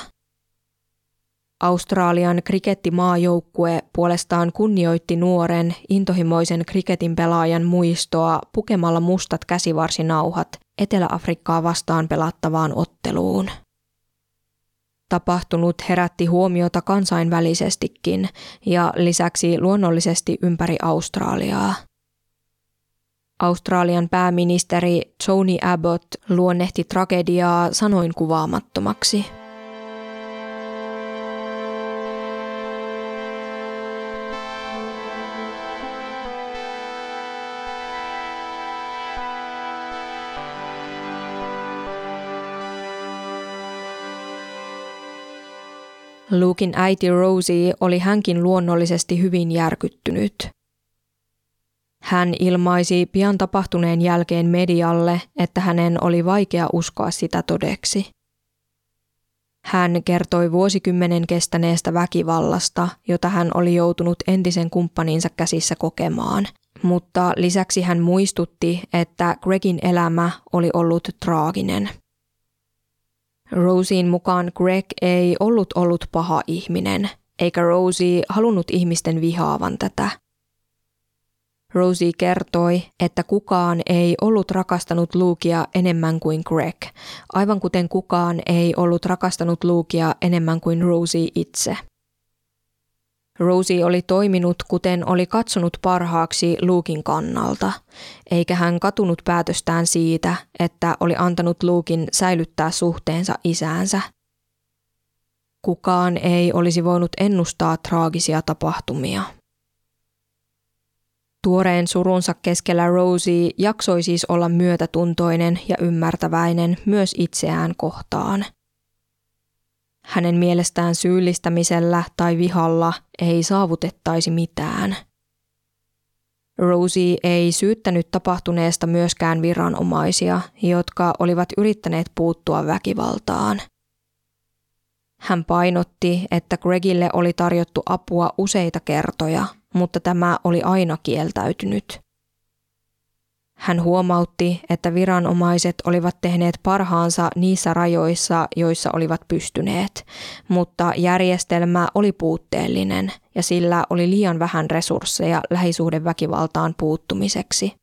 Australian krikettimaajoukkue puolestaan kunnioitti nuoren, intohimoisen kriketin pelaajan muistoa pukemalla mustat käsivarsinauhat Etelä-Afrikkaa vastaan pelattavaan otteluun. Tapahtunut herätti huomiota kansainvälisestikin ja lisäksi luonnollisesti ympäri Australiaa. Australian pääministeri Tony Abbott luonnehti tragediaa sanoin kuvaamattomaksi. Luken äiti Rosie oli hänkin luonnollisesti hyvin järkyttynyt. Hän ilmaisi pian tapahtuneen jälkeen medialle, että hänen oli vaikea uskoa sitä todeksi. Hän kertoi vuosikymmenen kestäneestä väkivallasta, jota hän oli joutunut entisen kumppaninsa käsissä kokemaan, mutta lisäksi hän muistutti, että Gregin elämä oli ollut traaginen. Rosien mukaan Greg ei ollut paha ihminen, eikä Rosie halunnut ihmisten vihaavan tätä. Rosie kertoi, että kukaan ei ollut rakastanut Lukea enemmän kuin Greg, aivan kuten kukaan ei ollut rakastanut Lukea enemmän kuin Rosie itse. Rosie oli toiminut kuten oli katsonut parhaaksi Luken kannalta, eikä hän katunut päätöstään siitä, että oli antanut Luken säilyttää suhteensa isäänsä. Kukaan ei olisi voinut ennustaa traagisia tapahtumia. Tuoreen surunsa keskellä Rosie jaksoi siis olla myötätuntoinen ja ymmärtäväinen myös itseään kohtaan. Hänen mielestään syyllistämisellä tai vihalla ei saavutettaisi mitään. Rosie ei syyttänyt tapahtuneesta myöskään viranomaisia, jotka olivat yrittäneet puuttua väkivaltaan. Hän painotti, että Gregille oli tarjottu apua useita kertoja, mutta tämä oli aina kieltäytynyt. Hän huomautti, että viranomaiset olivat tehneet parhaansa niissä rajoissa, joissa olivat pystyneet, mutta järjestelmä oli puutteellinen ja sillä oli liian vähän resursseja lähisuhdeväkivaltaan puuttumiseksi.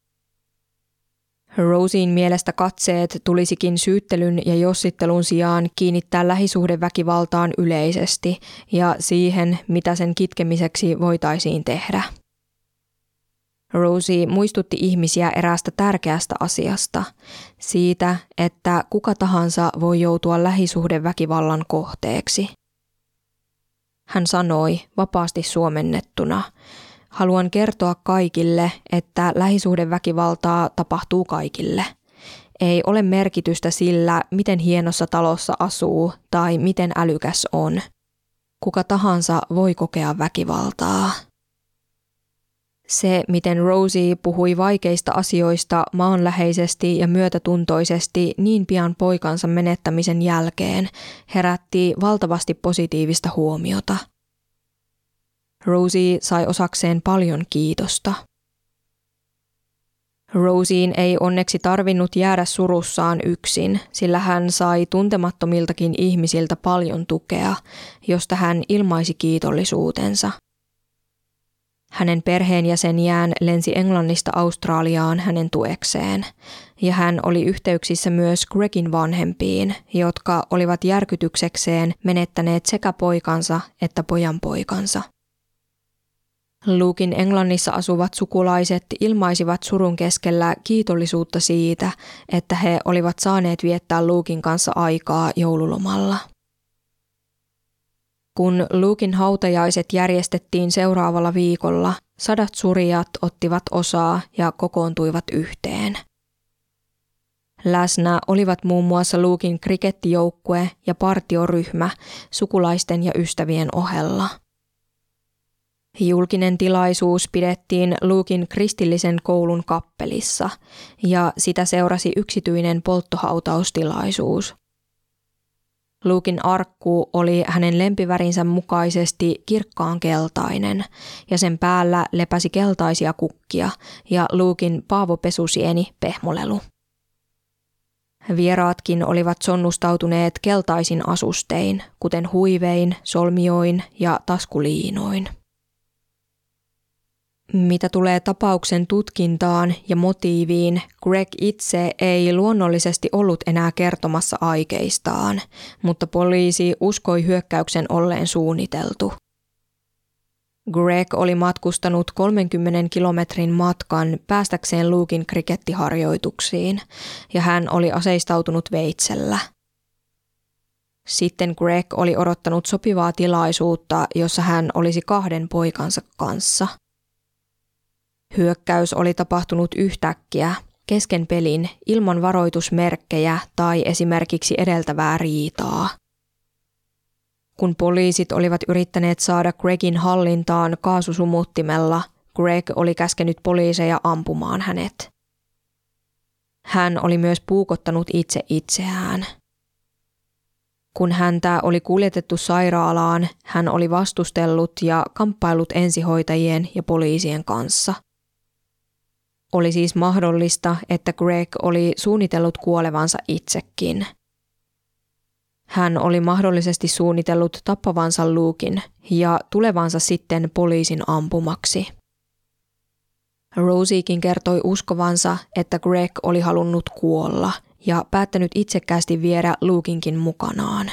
Rosien mielestä katseet tulisikin syyttelyn ja jossittelun sijaan kiinnittää lähisuhdeväkivaltaan yleisesti ja siihen, mitä sen kitkemiseksi voitaisiin tehdä. Rosie muistutti ihmisiä eräästä tärkeästä asiasta, siitä, että kuka tahansa voi joutua lähisuhdeväkivallan kohteeksi. Hän sanoi vapaasti suomennettuna, haluan kertoa kaikille, että lähisuhdeväkivaltaa tapahtuu kaikille. Ei ole merkitystä sillä, miten hienossa talossa asuu tai miten älykäs on. Kuka tahansa voi kokea väkivaltaa. Se, miten Rosie puhui vaikeista asioista maanläheisesti ja myötätuntoisesti niin pian poikansa menettämisen jälkeen, herätti valtavasti positiivista huomiota. Rosie sai osakseen paljon kiitosta. Rosien ei onneksi tarvinnut jäädä surussaan yksin, sillä hän sai tuntemattomiltakin ihmisiltä paljon tukea, josta hän ilmaisi kiitollisuutensa. Hänen perheenjäseniään lensi Englannista Australiaan hänen tuekseen, ja hän oli yhteyksissä myös Gregin vanhempiin, jotka olivat järkytyksekseen menettäneet sekä poikansa että pojanpoikansa. Luken Englannissa asuvat sukulaiset ilmaisivat surun keskellä kiitollisuutta siitä, että he olivat saaneet viettää Luken kanssa aikaa joululomalla. Kun Luken hautajaiset järjestettiin seuraavalla viikolla, 100 surijat ottivat osaa ja kokoontuivat yhteen. Läsnä olivat muun muassa Luken krikettijoukkue ja partioryhmä sukulaisten ja ystävien ohella. Julkinen tilaisuus pidettiin Luken kristillisen koulun kappelissa ja sitä seurasi yksityinen polttohautaustilaisuus. Luken arkku oli hänen lempivärinsä mukaisesti kirkkaan keltainen ja sen päällä lepäsi keltaisia kukkia ja Luken paavopesusieni pehmolelu. Vieraatkin olivat sonnustautuneet keltaisin asustein, kuten huivein, solmioin ja taskuliinoin. Mitä tulee tapauksen tutkintaan ja motiiviin, Greg itse ei luonnollisesti ollut enää kertomassa aikeistaan, mutta poliisi uskoi hyökkäyksen olleen suunniteltu. Greg oli matkustanut 30 kilometrin matkan päästäkseen Luken krikettiharjoituksiin, ja hän oli aseistautunut veitsellä. Sitten Greg oli odottanut sopivaa tilaisuutta, jossa hän olisi kahden poikansa kanssa. Hyökkäys oli tapahtunut yhtäkkiä, kesken pelin, ilman varoitusmerkkejä tai esimerkiksi edeltävää riitaa. Kun poliisit olivat yrittäneet saada Gregin hallintaan kaasusumuttimella, Greg oli käskenyt poliiseja ampumaan hänet. Hän oli myös puukottanut itseään. Kun häntä oli kuljetettu sairaalaan, hän oli vastustellut ja kamppailut ensihoitajien ja poliisien kanssa. Oli siis mahdollista, että Greg oli suunnitellut kuolevansa itsekin. Hän oli mahdollisesti suunnitellut tappavansa Luken ja tulevansa sitten poliisin ampumaksi. Rosiekin kertoi uskovansa, että Greg oli halunnut kuolla ja päättänyt itsekkäästi viedä Lukenkin mukanaan.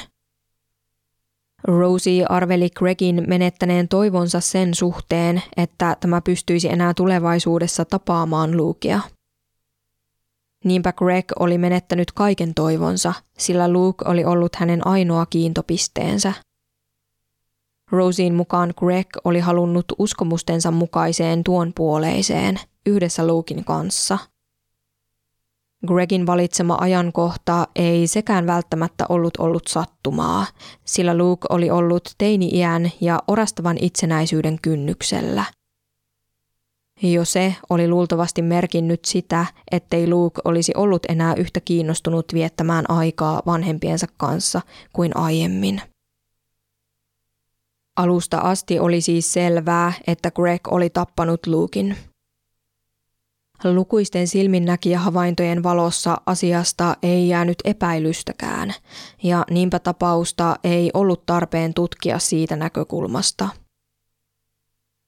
Rosie arveli Gregin menettäneen toivonsa sen suhteen, että tämä pystyisi enää tulevaisuudessa tapaamaan Lukea. Niinpä Greg oli menettänyt kaiken toivonsa, sillä Luke oli ollut hänen ainoa kiintopisteensä. Rosien mukaan Greg oli halunnut uskomustensa mukaiseen tuonpuoleiseen yhdessä Luken kanssa. Gregin valitsema ajankohta ei sekään välttämättä ollut sattumaa, sillä Luke oli ollut teini-iän ja orastavan itsenäisyyden kynnyksellä. Jo se oli luultavasti merkinnyt sitä, ettei Luke olisi ollut enää yhtä kiinnostunut viettämään aikaa vanhempiensa kanssa kuin aiemmin. Alusta asti oli siis selvää, että Greg oli tappanut Luken. Lukuisten silminnäkijähavaintojen valossa asiasta ei jäänyt epäilystäkään, ja niinpä tapausta ei ollut tarpeen tutkia siitä näkökulmasta.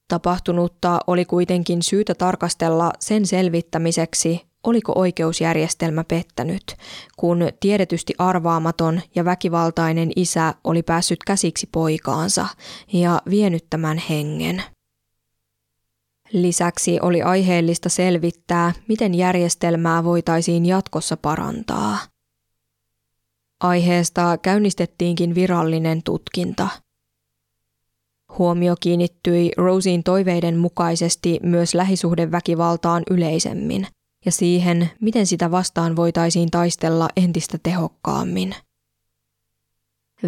Tapahtunutta oli kuitenkin syytä tarkastella sen selvittämiseksi, oliko oikeusjärjestelmä pettänyt, kun tiedetysti arvaamaton ja väkivaltainen isä oli päässyt käsiksi poikaansa ja vienyt tämän hengen. Lisäksi oli aiheellista selvittää, miten järjestelmää voitaisiin jatkossa parantaa. Aiheesta käynnistettiinkin virallinen tutkinta. Huomio kiinnittyi Rosien toiveiden mukaisesti myös lähisuhdeväkivaltaan yleisemmin ja siihen, miten sitä vastaan voitaisiin taistella entistä tehokkaammin.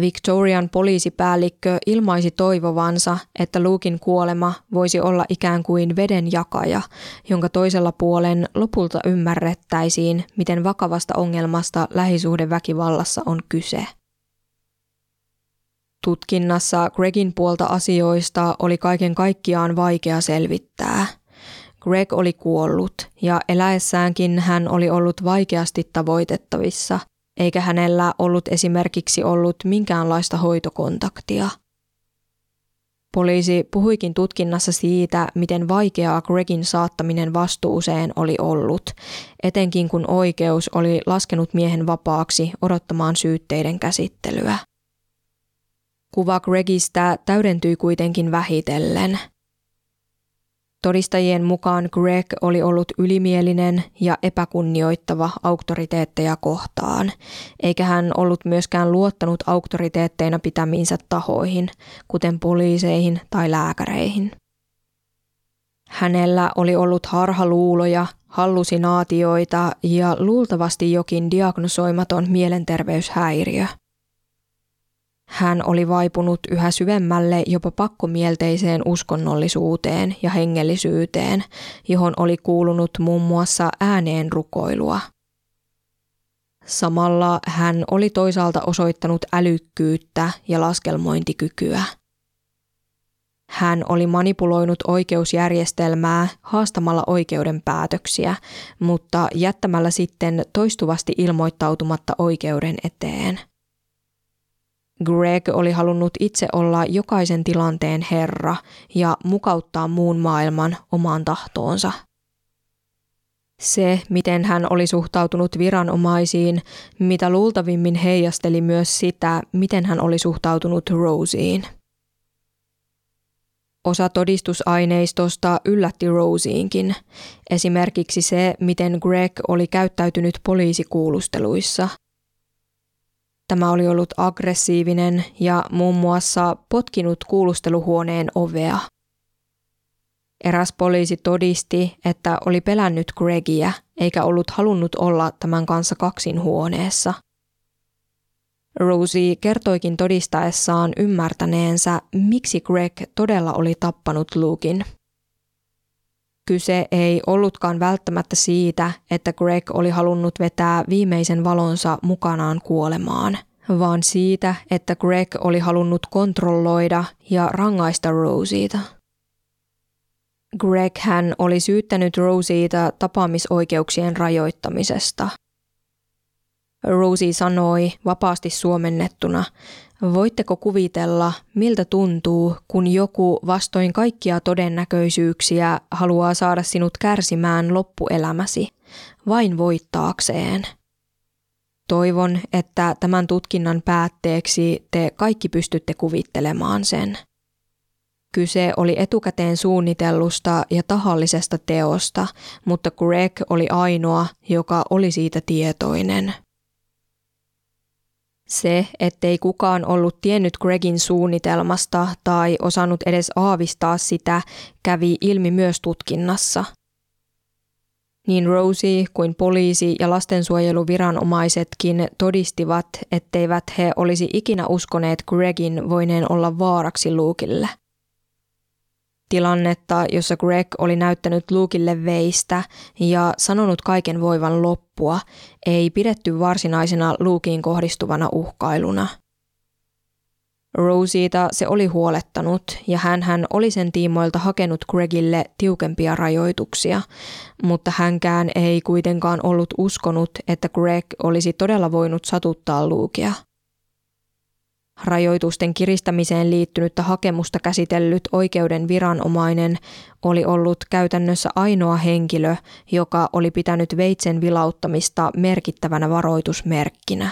Victorian poliisipäällikkö ilmaisi toivovansa, että Luken kuolema voisi olla ikään kuin vedenjakaja, jonka toisella puolen lopulta ymmärrettäisiin, miten vakavasta ongelmasta lähisuhdeväkivallassa on kyse. Tutkinnassa Gregin puolta asioista oli kaiken kaikkiaan vaikea selvittää. Greg oli kuollut ja eläessäänkin hän oli ollut vaikeasti tavoitettavissa, eikä hänellä ollut esimerkiksi ollut minkäänlaista hoitokontaktia. Poliisi puhuikin tutkinnassa siitä, miten vaikeaa Gregin saattaminen vastuuseen oli ollut, etenkin kun oikeus oli laskenut miehen vapaaksi odottamaan syytteiden käsittelyä. Kuva Gregistä täydentyi kuitenkin vähitellen. Todistajien mukaan Greg oli ollut ylimielinen ja epäkunnioittava auktoriteetteja kohtaan, eikä hän ollut myöskään luottanut auktoriteetteina pitämiinsä tahoihin, kuten poliiseihin tai lääkäreihin. Hänellä oli ollut harhaluuloja, hallusinaatioita ja luultavasti jokin diagnosoimaton mielenterveyshäiriö. Hän oli vaipunut yhä syvemmälle jopa pakkomielteiseen uskonnollisuuteen ja hengellisyyteen, johon oli kuulunut muun muassa ääneen rukoilua. Samalla hän oli toisaalta osoittanut älykkyyttä ja laskelmointikykyä. Hän oli manipuloinut oikeusjärjestelmää haastamalla oikeuden päätöksiä, mutta jättämällä sitten toistuvasti ilmoittautumatta oikeuden eteen. Greg oli halunnut itse olla jokaisen tilanteen herra ja mukauttaa muun maailman omaan tahtoonsa. Se, miten hän oli suhtautunut viranomaisiin, mitä luultavimmin heijasteli myös sitä, miten hän oli suhtautunut Roseen. Osa todistusaineistosta yllätti Roseenkin, esimerkiksi se, miten Greg oli käyttäytynyt poliisikuulusteluissa. Tämä oli ollut aggressiivinen ja muun muassa potkinut kuulusteluhuoneen ovea. Eräs poliisi todisti, että oli pelännyt Gregiä eikä ollut halunnut olla tämän kanssa kaksin huoneessa. Rosie kertoikin todistaessaan ymmärtäneensä, miksi Greg todella oli tappanut Luken. Kyse ei ollutkaan välttämättä siitä, että Greg oli halunnut vetää viimeisen valonsa mukanaan kuolemaan, vaan siitä, että Greg oli halunnut kontrolloida ja rangaista Rosieta. Greg hän oli syyttänyt Rosieta tapaamisoikeuksien rajoittamisesta. Rosie sanoi vapaasti suomennettuna, voitteko kuvitella, miltä tuntuu, kun joku vastoin kaikkia todennäköisyyksiä haluaa saada sinut kärsimään loppuelämäsi, vain voittaakseen? Toivon, että tämän tutkinnan päätteeksi te kaikki pystytte kuvittelemaan sen. Kyse oli etukäteen suunnitellusta ja tahallisesta teosta, mutta Greg oli ainoa, joka oli siitä tietoinen. Se, ettei kukaan ollut tiennyt Gregin suunnitelmasta tai osannut edes aavistaa sitä, kävi ilmi myös tutkinnassa. Niin Rosie kuin poliisi ja lastensuojeluviranomaisetkin todistivat, etteivät he olisi ikinä uskoneet Gregin voineen olla vaaraksi Lukelle. Tilannetta, jossa Greg oli näyttänyt Lukelle veistä ja sanonut kaiken voivan loppua, ei pidetty varsinaisena Lukeen kohdistuvana uhkailuna. Rosieta se oli huolettanut ja hän oli sen tiimoilta hakenut Gregille tiukempia rajoituksia, mutta hänkään ei kuitenkaan ollut uskonut, että Greg olisi todella voinut satuttaa Lukea. Rajoitusten kiristämiseen liittynyttä hakemusta käsitellyt oikeuden viranomainen oli ollut käytännössä ainoa henkilö, joka oli pitänyt veitsen vilauttamista merkittävänä varoitusmerkkinä.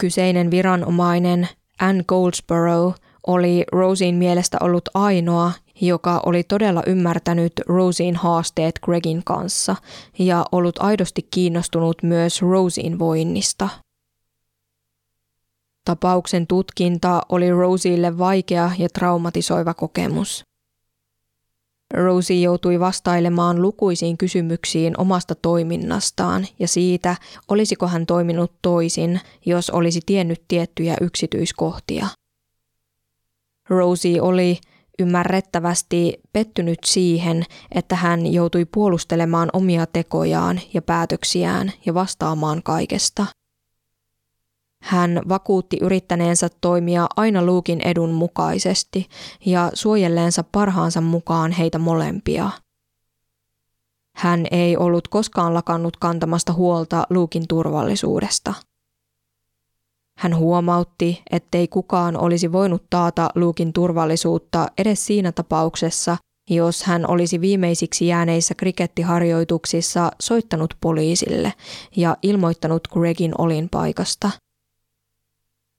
Kyseinen viranomainen, Ann Goldsboro, oli Roseen mielestä ollut ainoa, joka oli todella ymmärtänyt Roseen haasteet Gregin kanssa ja ollut aidosti kiinnostunut myös Roseen voinnista. Tapauksen tutkinta oli Rosielle vaikea ja traumatisoiva kokemus. Rosie joutui vastailemaan lukuisiin kysymyksiin omasta toiminnastaan ja siitä, olisiko hän toiminut toisin, jos olisi tiennyt tiettyjä yksityiskohtia. Rosie oli ymmärrettävästi pettynyt siihen, että hän joutui puolustelemaan omia tekojaan ja päätöksiään ja vastaamaan kaikesta. Hän vakuutti yrittäneensä toimia aina Luken edun mukaisesti ja suojelleensa parhaansa mukaan heitä molempia, Hän ei ollut koskaan lakannut kantamasta huolta Luken turvallisuudesta. Hän huomautti, ettei kukaan olisi voinut taata Luken turvallisuutta edes siinä tapauksessa, jos hän olisi viimeisiksi jääneissä krikettiharjoituksissa soittanut poliisille ja ilmoittanut Gregin olinpaikasta.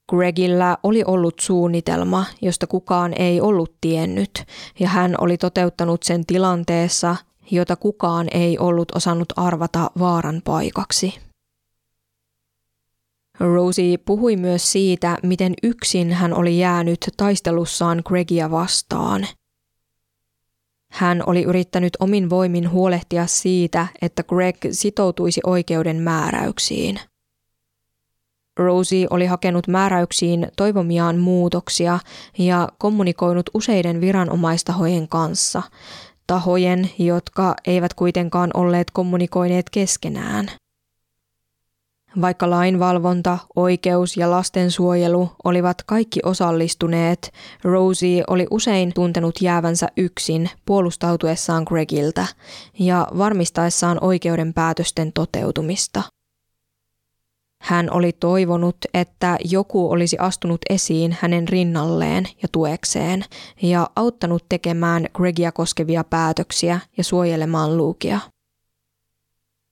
Gregillä oli ollut suunnitelma, josta kukaan ei ollut tiennyt, ja hän oli toteuttanut sen tilanteessa, jota kukaan ei ollut osannut arvata vaaran paikaksi. Rosie puhui myös siitä, miten yksin hän oli jäänyt taistelussaan Gregia vastaan. Hän oli yrittänyt omin voimin huolehtia siitä, että Greg sitoutuisi oikeuden määräyksiin. Rosie oli hakenut määräyksiin toivomiaan muutoksia ja kommunikoinut useiden viranomaistahojen kanssa, tahojen, jotka eivät kuitenkaan olleet kommunikoineet keskenään. Vaikka lainvalvonta, oikeus ja lastensuojelu olivat kaikki osallistuneet, Rosie oli usein tuntenut jäävänsä yksin puolustautuessaan Gregiltä ja varmistaessaan oikeuden päätösten toteutumista. Hän oli toivonut, että joku olisi astunut esiin hänen rinnalleen ja tuekseen ja auttanut tekemään Gregia koskevia päätöksiä ja suojelemaan Lukea.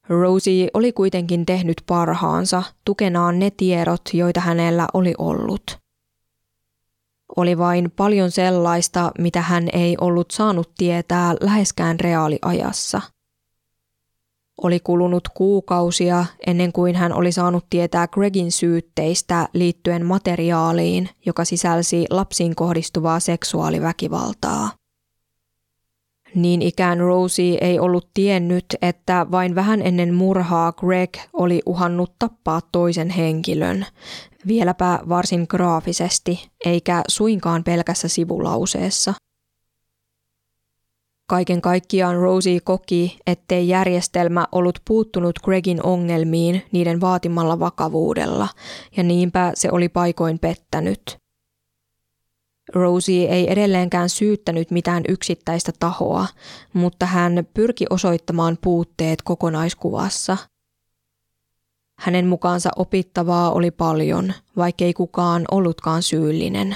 Rosie oli kuitenkin tehnyt parhaansa, tukenaan ne tiedot, joita hänellä oli ollut. Oli vain paljon sellaista, mitä hän ei ollut saanut tietää läheskään reaaliajassa. Oli kulunut kuukausia ennen kuin hän oli saanut tietää Gregin syytteistä liittyen materiaaliin, joka sisälsi lapsiin kohdistuvaa seksuaaliväkivaltaa. Niin ikään Rosie ei ollut tiennyt, että vain vähän ennen murhaa Greg oli uhannut tappaa toisen henkilön, vieläpä varsin graafisesti, eikä suinkaan pelkässä sivulauseessa. Kaiken kaikkiaan Rosie koki, ettei järjestelmä ollut puuttunut Gregin ongelmiin niiden vaatimalla vakavuudella, ja niinpä se oli paikoin pettänyt. Rosie ei edelleenkään syyttänyt mitään yksittäistä tahoa, mutta hän pyrki osoittamaan puutteet kokonaiskuvassa. Hänen mukaansa opittavaa oli paljon, vaikkei kukaan ollutkaan syyllinen.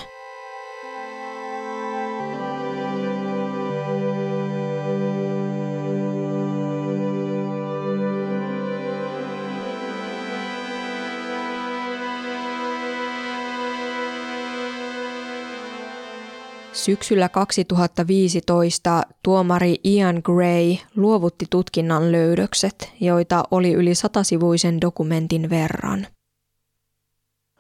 Syksyllä 2015 tuomari Ian Gray luovutti tutkinnan löydökset, joita oli yli 100-sivuisen dokumentin verran.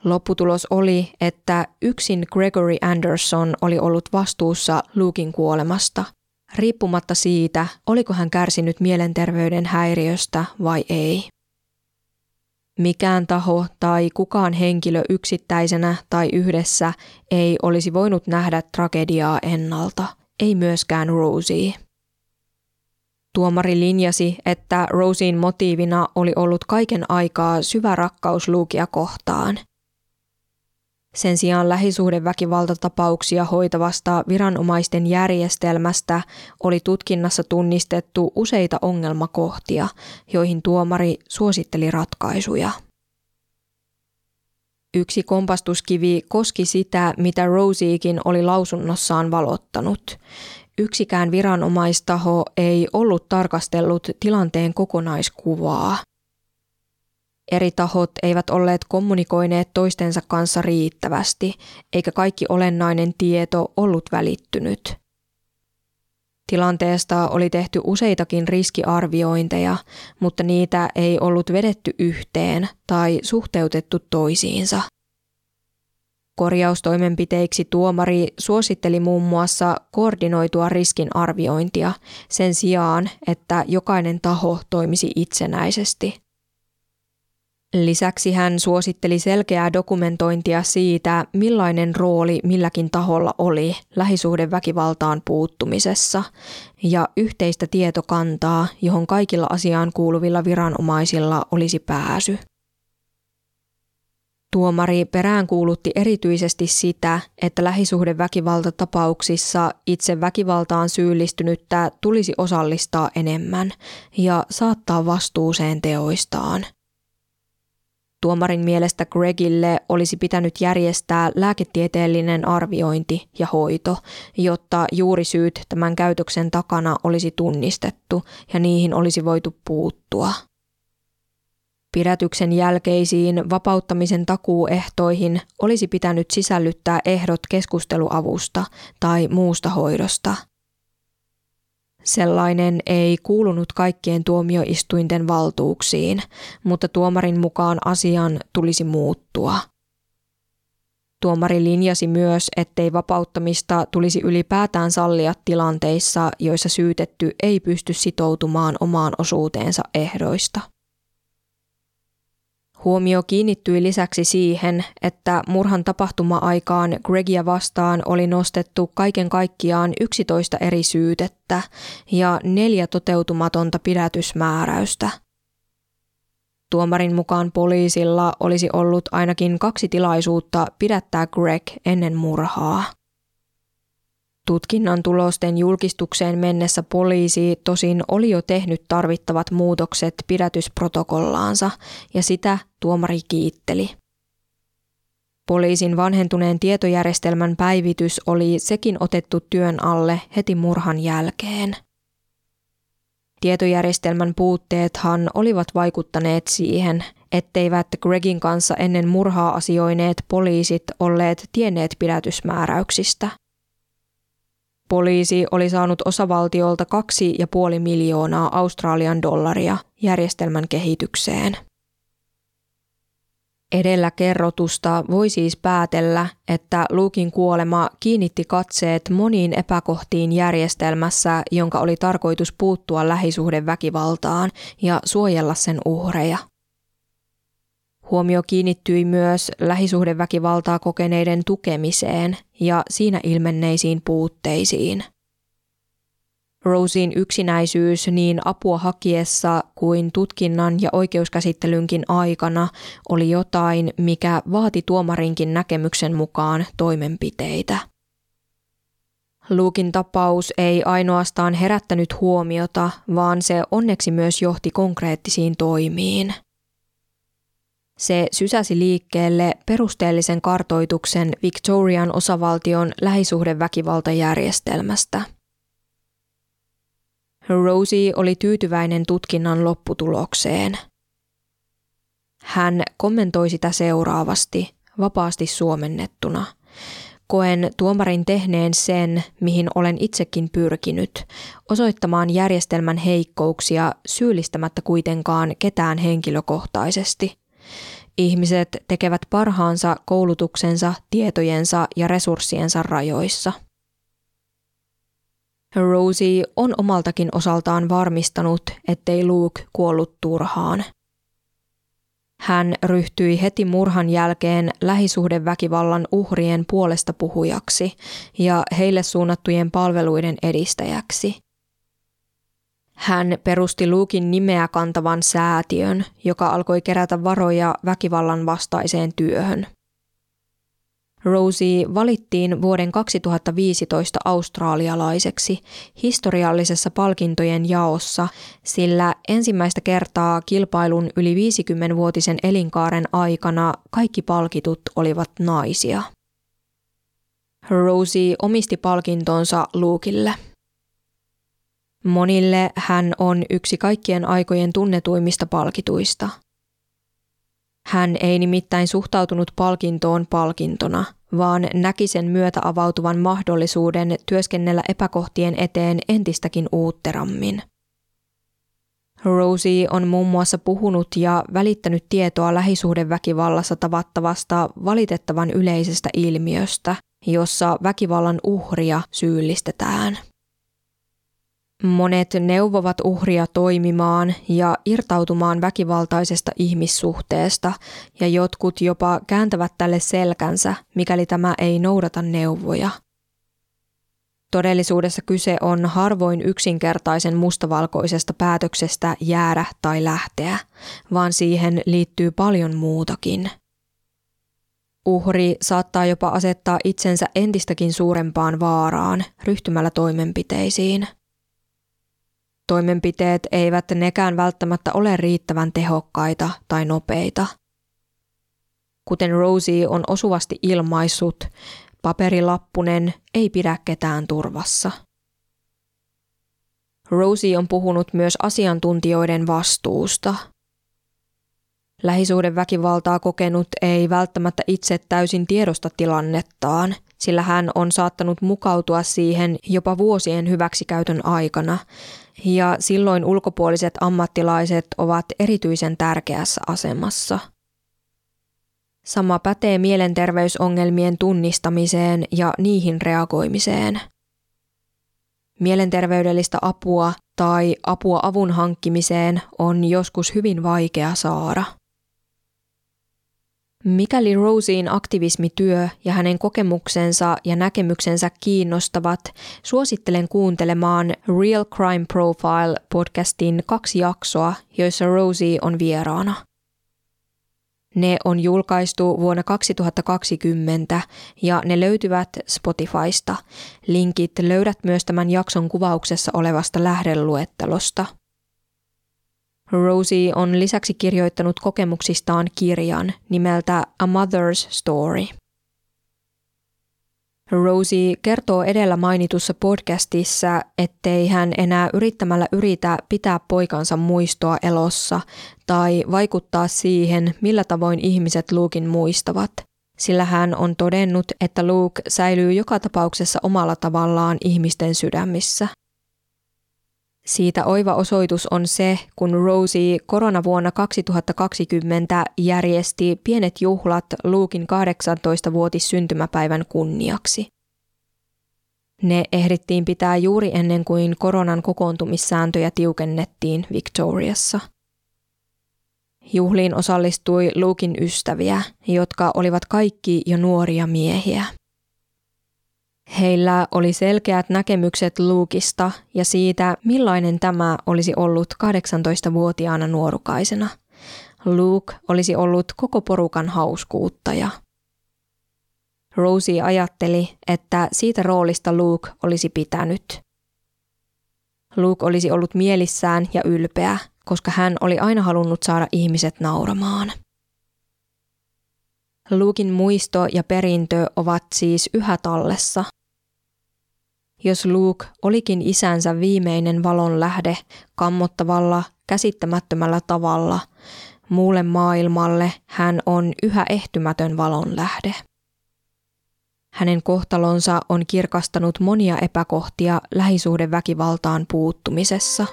Lopputulos oli, että yksin Gregory Anderson oli ollut vastuussa Luken kuolemasta, riippumatta siitä, oliko hän kärsinyt mielenterveyden häiriöstä vai ei. Mikään taho tai kukaan henkilö yksittäisenä tai yhdessä ei olisi voinut nähdä tragediaa ennalta, ei myöskään Rosie. Tuomari linjasi, että Rosien motiivina oli ollut kaiken aikaa syvä rakkaus Lukea kohtaan. Sen sijaan lähisuhdeväkivaltatapauksia hoitavasta viranomaisten järjestelmästä oli tutkinnassa tunnistettu useita ongelmakohtia, joihin tuomari suositteli ratkaisuja. Yksi kompastuskivi koski sitä, mitä Rosiekin oli lausunnossaan valottanut. Yksikään viranomaistaho ei ollut tarkastellut tilanteen kokonaiskuvaa. Eri tahot eivät olleet kommunikoineet toistensa kanssa riittävästi, eikä kaikki olennainen tieto ollut välittynyt. Tilanteesta oli tehty useitakin riskiarviointeja, mutta niitä ei ollut vedetty yhteen tai suhteutettu toisiinsa. Korjaustoimenpiteiksi tuomari suositteli muun muassa koordinoitua riskinarviointia sen sijaan, että jokainen taho toimisi itsenäisesti. Lisäksi hän suositteli selkeää dokumentointia siitä, millainen rooli milläkin taholla oli lähisuhdeväkivaltaan puuttumisessa ja yhteistä tietokantaa, johon kaikilla asiaan kuuluvilla viranomaisilla olisi pääsy. Tuomari peräänkuulutti erityisesti sitä, että lähisuhdeväkivaltatapauksissa itse väkivaltaan syyllistynyttä tulisi osallistaa enemmän ja saattaa vastuuseen teoistaan. Tuomarin mielestä Gregille olisi pitänyt järjestää lääketieteellinen arviointi ja hoito, jotta juurisyyt tämän käytöksen takana olisi tunnistettu ja niihin olisi voitu puuttua. Pidätyksen jälkeisiin vapauttamisen takuuehtoihin olisi pitänyt sisällyttää ehdot keskusteluavusta tai muusta hoidosta. Sellainen ei kuulunut kaikkien tuomioistuinten valtuuksiin, mutta tuomarin mukaan asian tulisi muuttua. Tuomari linjasi myös, ettei vapauttamista tulisi ylipäätään sallia tilanteissa, joissa syytetty ei pysty sitoutumaan omaan osuuteensa ehdoista. Huomio kiinnittyi lisäksi siihen, että murhan tapahtuma-aikaan Gregia vastaan oli nostettu kaiken kaikkiaan 11 eri syytettä ja 4 toteutumatonta pidätysmääräystä. Tuomarin mukaan poliisilla olisi ollut ainakin 2 tilaisuutta pidättää Greg ennen murhaa. Tutkinnan tulosten julkistukseen mennessä poliisi tosin oli jo tehnyt tarvittavat muutokset pidätysprotokollaansa ja sitä tuomari kiitteli. Poliisin vanhentuneen tietojärjestelmän päivitys oli sekin otettu työn alle heti murhan jälkeen. Tietojärjestelmän puutteethan olivat vaikuttaneet siihen, etteivät Gregin kanssa ennen murhaa asioineet poliisit olleet tienneet pidätysmääräyksistä. Poliisi oli saanut osavaltiolta 2,5 miljoonaa Australian dollaria järjestelmän kehitykseen. Edellä kerrotusta voi siis päätellä, että Luken kuolema kiinnitti katseet moniin epäkohtiin järjestelmässä, jonka oli tarkoitus puuttua lähisuhdeväkivaltaan ja suojella sen uhreja. Huomio kiinnittyi myös lähisuhdeväkivaltaa kokeneiden tukemiseen ja siinä ilmenneisiin puutteisiin. Rosen yksinäisyys niin apua hakiessa kuin tutkinnan ja oikeuskäsittelynkin aikana oli jotain, mikä vaati tuomarinkin näkemyksen mukaan toimenpiteitä. Luken tapaus ei ainoastaan herättänyt huomiota, vaan se onneksi myös johti konkreettisiin toimiin. Se sysäsi liikkeelle perusteellisen kartoituksen Victorian osavaltion lähisuhdeväkivaltajärjestelmästä. Rosie oli tyytyväinen tutkinnan lopputulokseen. Hän kommentoi sitä seuraavasti, vapaasti suomennettuna. Koen tuomarin tehneen sen, mihin olen itsekin pyrkinyt, osoittamaan järjestelmän heikkouksia syyllistämättä kuitenkaan ketään henkilökohtaisesti. Ihmiset tekevät parhaansa koulutuksensa, tietojensa ja resurssiensa rajoissa. Rosie on omaltakin osaltaan varmistanut, ettei Luke kuollut turhaan. Hän ryhtyi heti murhan jälkeen lähisuhdeväkivallan uhrien puolesta puhujaksi ja heille suunnattujen palveluiden edistäjäksi. Hän perusti Luken nimeä kantavan säätiön, joka alkoi kerätä varoja väkivallan vastaiseen työhön. Rosie valittiin vuoden 2015 australialaiseksi historiallisessa palkintojen jaossa, sillä ensimmäistä kertaa kilpailun yli 50-vuotisen elinkaaren aikana kaikki palkitut olivat naisia. Rosie omisti palkintonsa Lukelle. Monille hän on yksi kaikkien aikojen tunnetuimmista palkituista. Hän ei nimittäin suhtautunut palkintoon palkintona, vaan näki sen myötä avautuvan mahdollisuuden työskennellä epäkohtien eteen entistäkin uutterammin. Rosie on muun muassa puhunut ja välittänyt tietoa lähisuhdeväkivallassa tavattavasta valitettavan yleisestä ilmiöstä, jossa väkivallan uhria syyllistetään. Monet neuvovat uhria toimimaan ja irtautumaan väkivaltaisesta ihmissuhteesta ja jotkut jopa kääntävät tälle selkänsä, mikäli tämä ei noudata neuvoja. Todellisuudessa kyse on harvoin yksinkertaisen mustavalkoisesta päätöksestä jäädä tai lähteä, vaan siihen liittyy paljon muutakin. Uhri saattaa jopa asettaa itsensä entistäkin suurempaan vaaraan ryhtymällä toimenpiteisiin. Toimenpiteet eivät nekään välttämättä ole riittävän tehokkaita tai nopeita. Kuten Rosie on osuvasti ilmaissut, paperilappunen ei pidä ketään turvassa. Rosie on puhunut myös asiantuntijoiden vastuusta. Lähisuhdeväkivaltaa kokenut ei välttämättä itse täysin tiedosta tilannettaan, sillä hän on saattanut mukautua siihen jopa vuosien hyväksikäytön aikana, ja silloin ulkopuoliset ammattilaiset ovat erityisen tärkeässä asemassa. Sama pätee mielenterveysongelmien tunnistamiseen ja niihin reagoimiseen. Mielenterveydellistä apua tai apua avun hankkimiseen on joskus hyvin vaikea saada. Mikäli Rosien aktivismityö ja hänen kokemuksensa ja näkemyksensä kiinnostavat, suosittelen kuuntelemaan Real Crime Profile -podcastin 2 jaksoa, joissa Rosie on vieraana. Ne on julkaistu vuonna 2020 ja ne löytyvät Spotifysta. Linkit löydät myös tämän jakson kuvauksessa olevasta lähdeluettelosta. Rosie on lisäksi kirjoittanut kokemuksistaan kirjan nimeltä A Mother's Story. Rosie kertoo edellä mainitussa podcastissa, ettei hän enää yrittämällä yritä pitää poikansa muistoa elossa tai vaikuttaa siihen, millä tavoin ihmiset Luken muistavat, sillä hän on todennut, että Luke säilyy joka tapauksessa omalla tavallaan ihmisten sydämissä. Siitä oiva osoitus on se, kun Rosie koronavuonna 2020 järjesti pienet juhlat Luken 18-vuotissyntymäpäivän kunniaksi. Ne ehdittiin pitää juuri ennen kuin koronan kokoontumissääntöjä tiukennettiin Victoriassa. Juhliin osallistui Luken ystäviä, jotka olivat kaikki jo nuoria miehiä. Heillä oli selkeät näkemykset Lukesta ja siitä, millainen tämä olisi ollut 18-vuotiaana nuorukaisena. Luke olisi ollut koko porukan hauskuuttaja. Rosie ajatteli, että siitä roolista Luke olisi pitänyt. Luke olisi ollut mielissään ja ylpeä, koska hän oli aina halunnut saada ihmiset nauramaan. Luken muisto ja perintö ovat siis yhä tallessa. Jos Luke olikin isänsä viimeinen valonlähde kammottavalla, käsittämättömällä tavalla, muulle maailmalle hän on yhä ehtymätön valonlähde. Hänen kohtalonsa on kirkastanut monia epäkohtia lähisuhdeväkivaltaan puuttumisessa.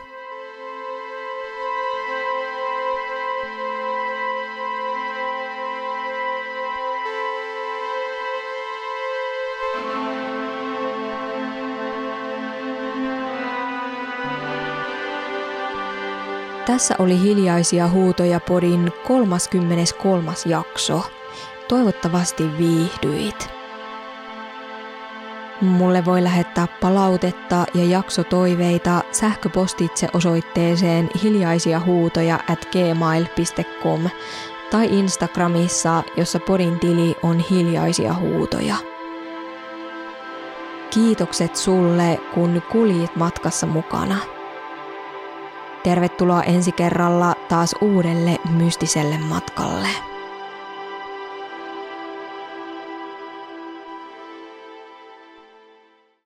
Tässä oli Hiljaisia huutoja -podin 33. jakso. Toivottavasti viihdyit. Mulle voi lähettää palautetta ja jaksotoiveita sähköpostitse osoitteeseen hiljaisiahuutoja@gmail.com tai Instagramissa, jossa podin tili on Hiljaisia huutoja. Kiitokset sulle, kun kuljit matkassa mukana. Tervetuloa ensi kerralla taas uudelle mystiselle matkalle.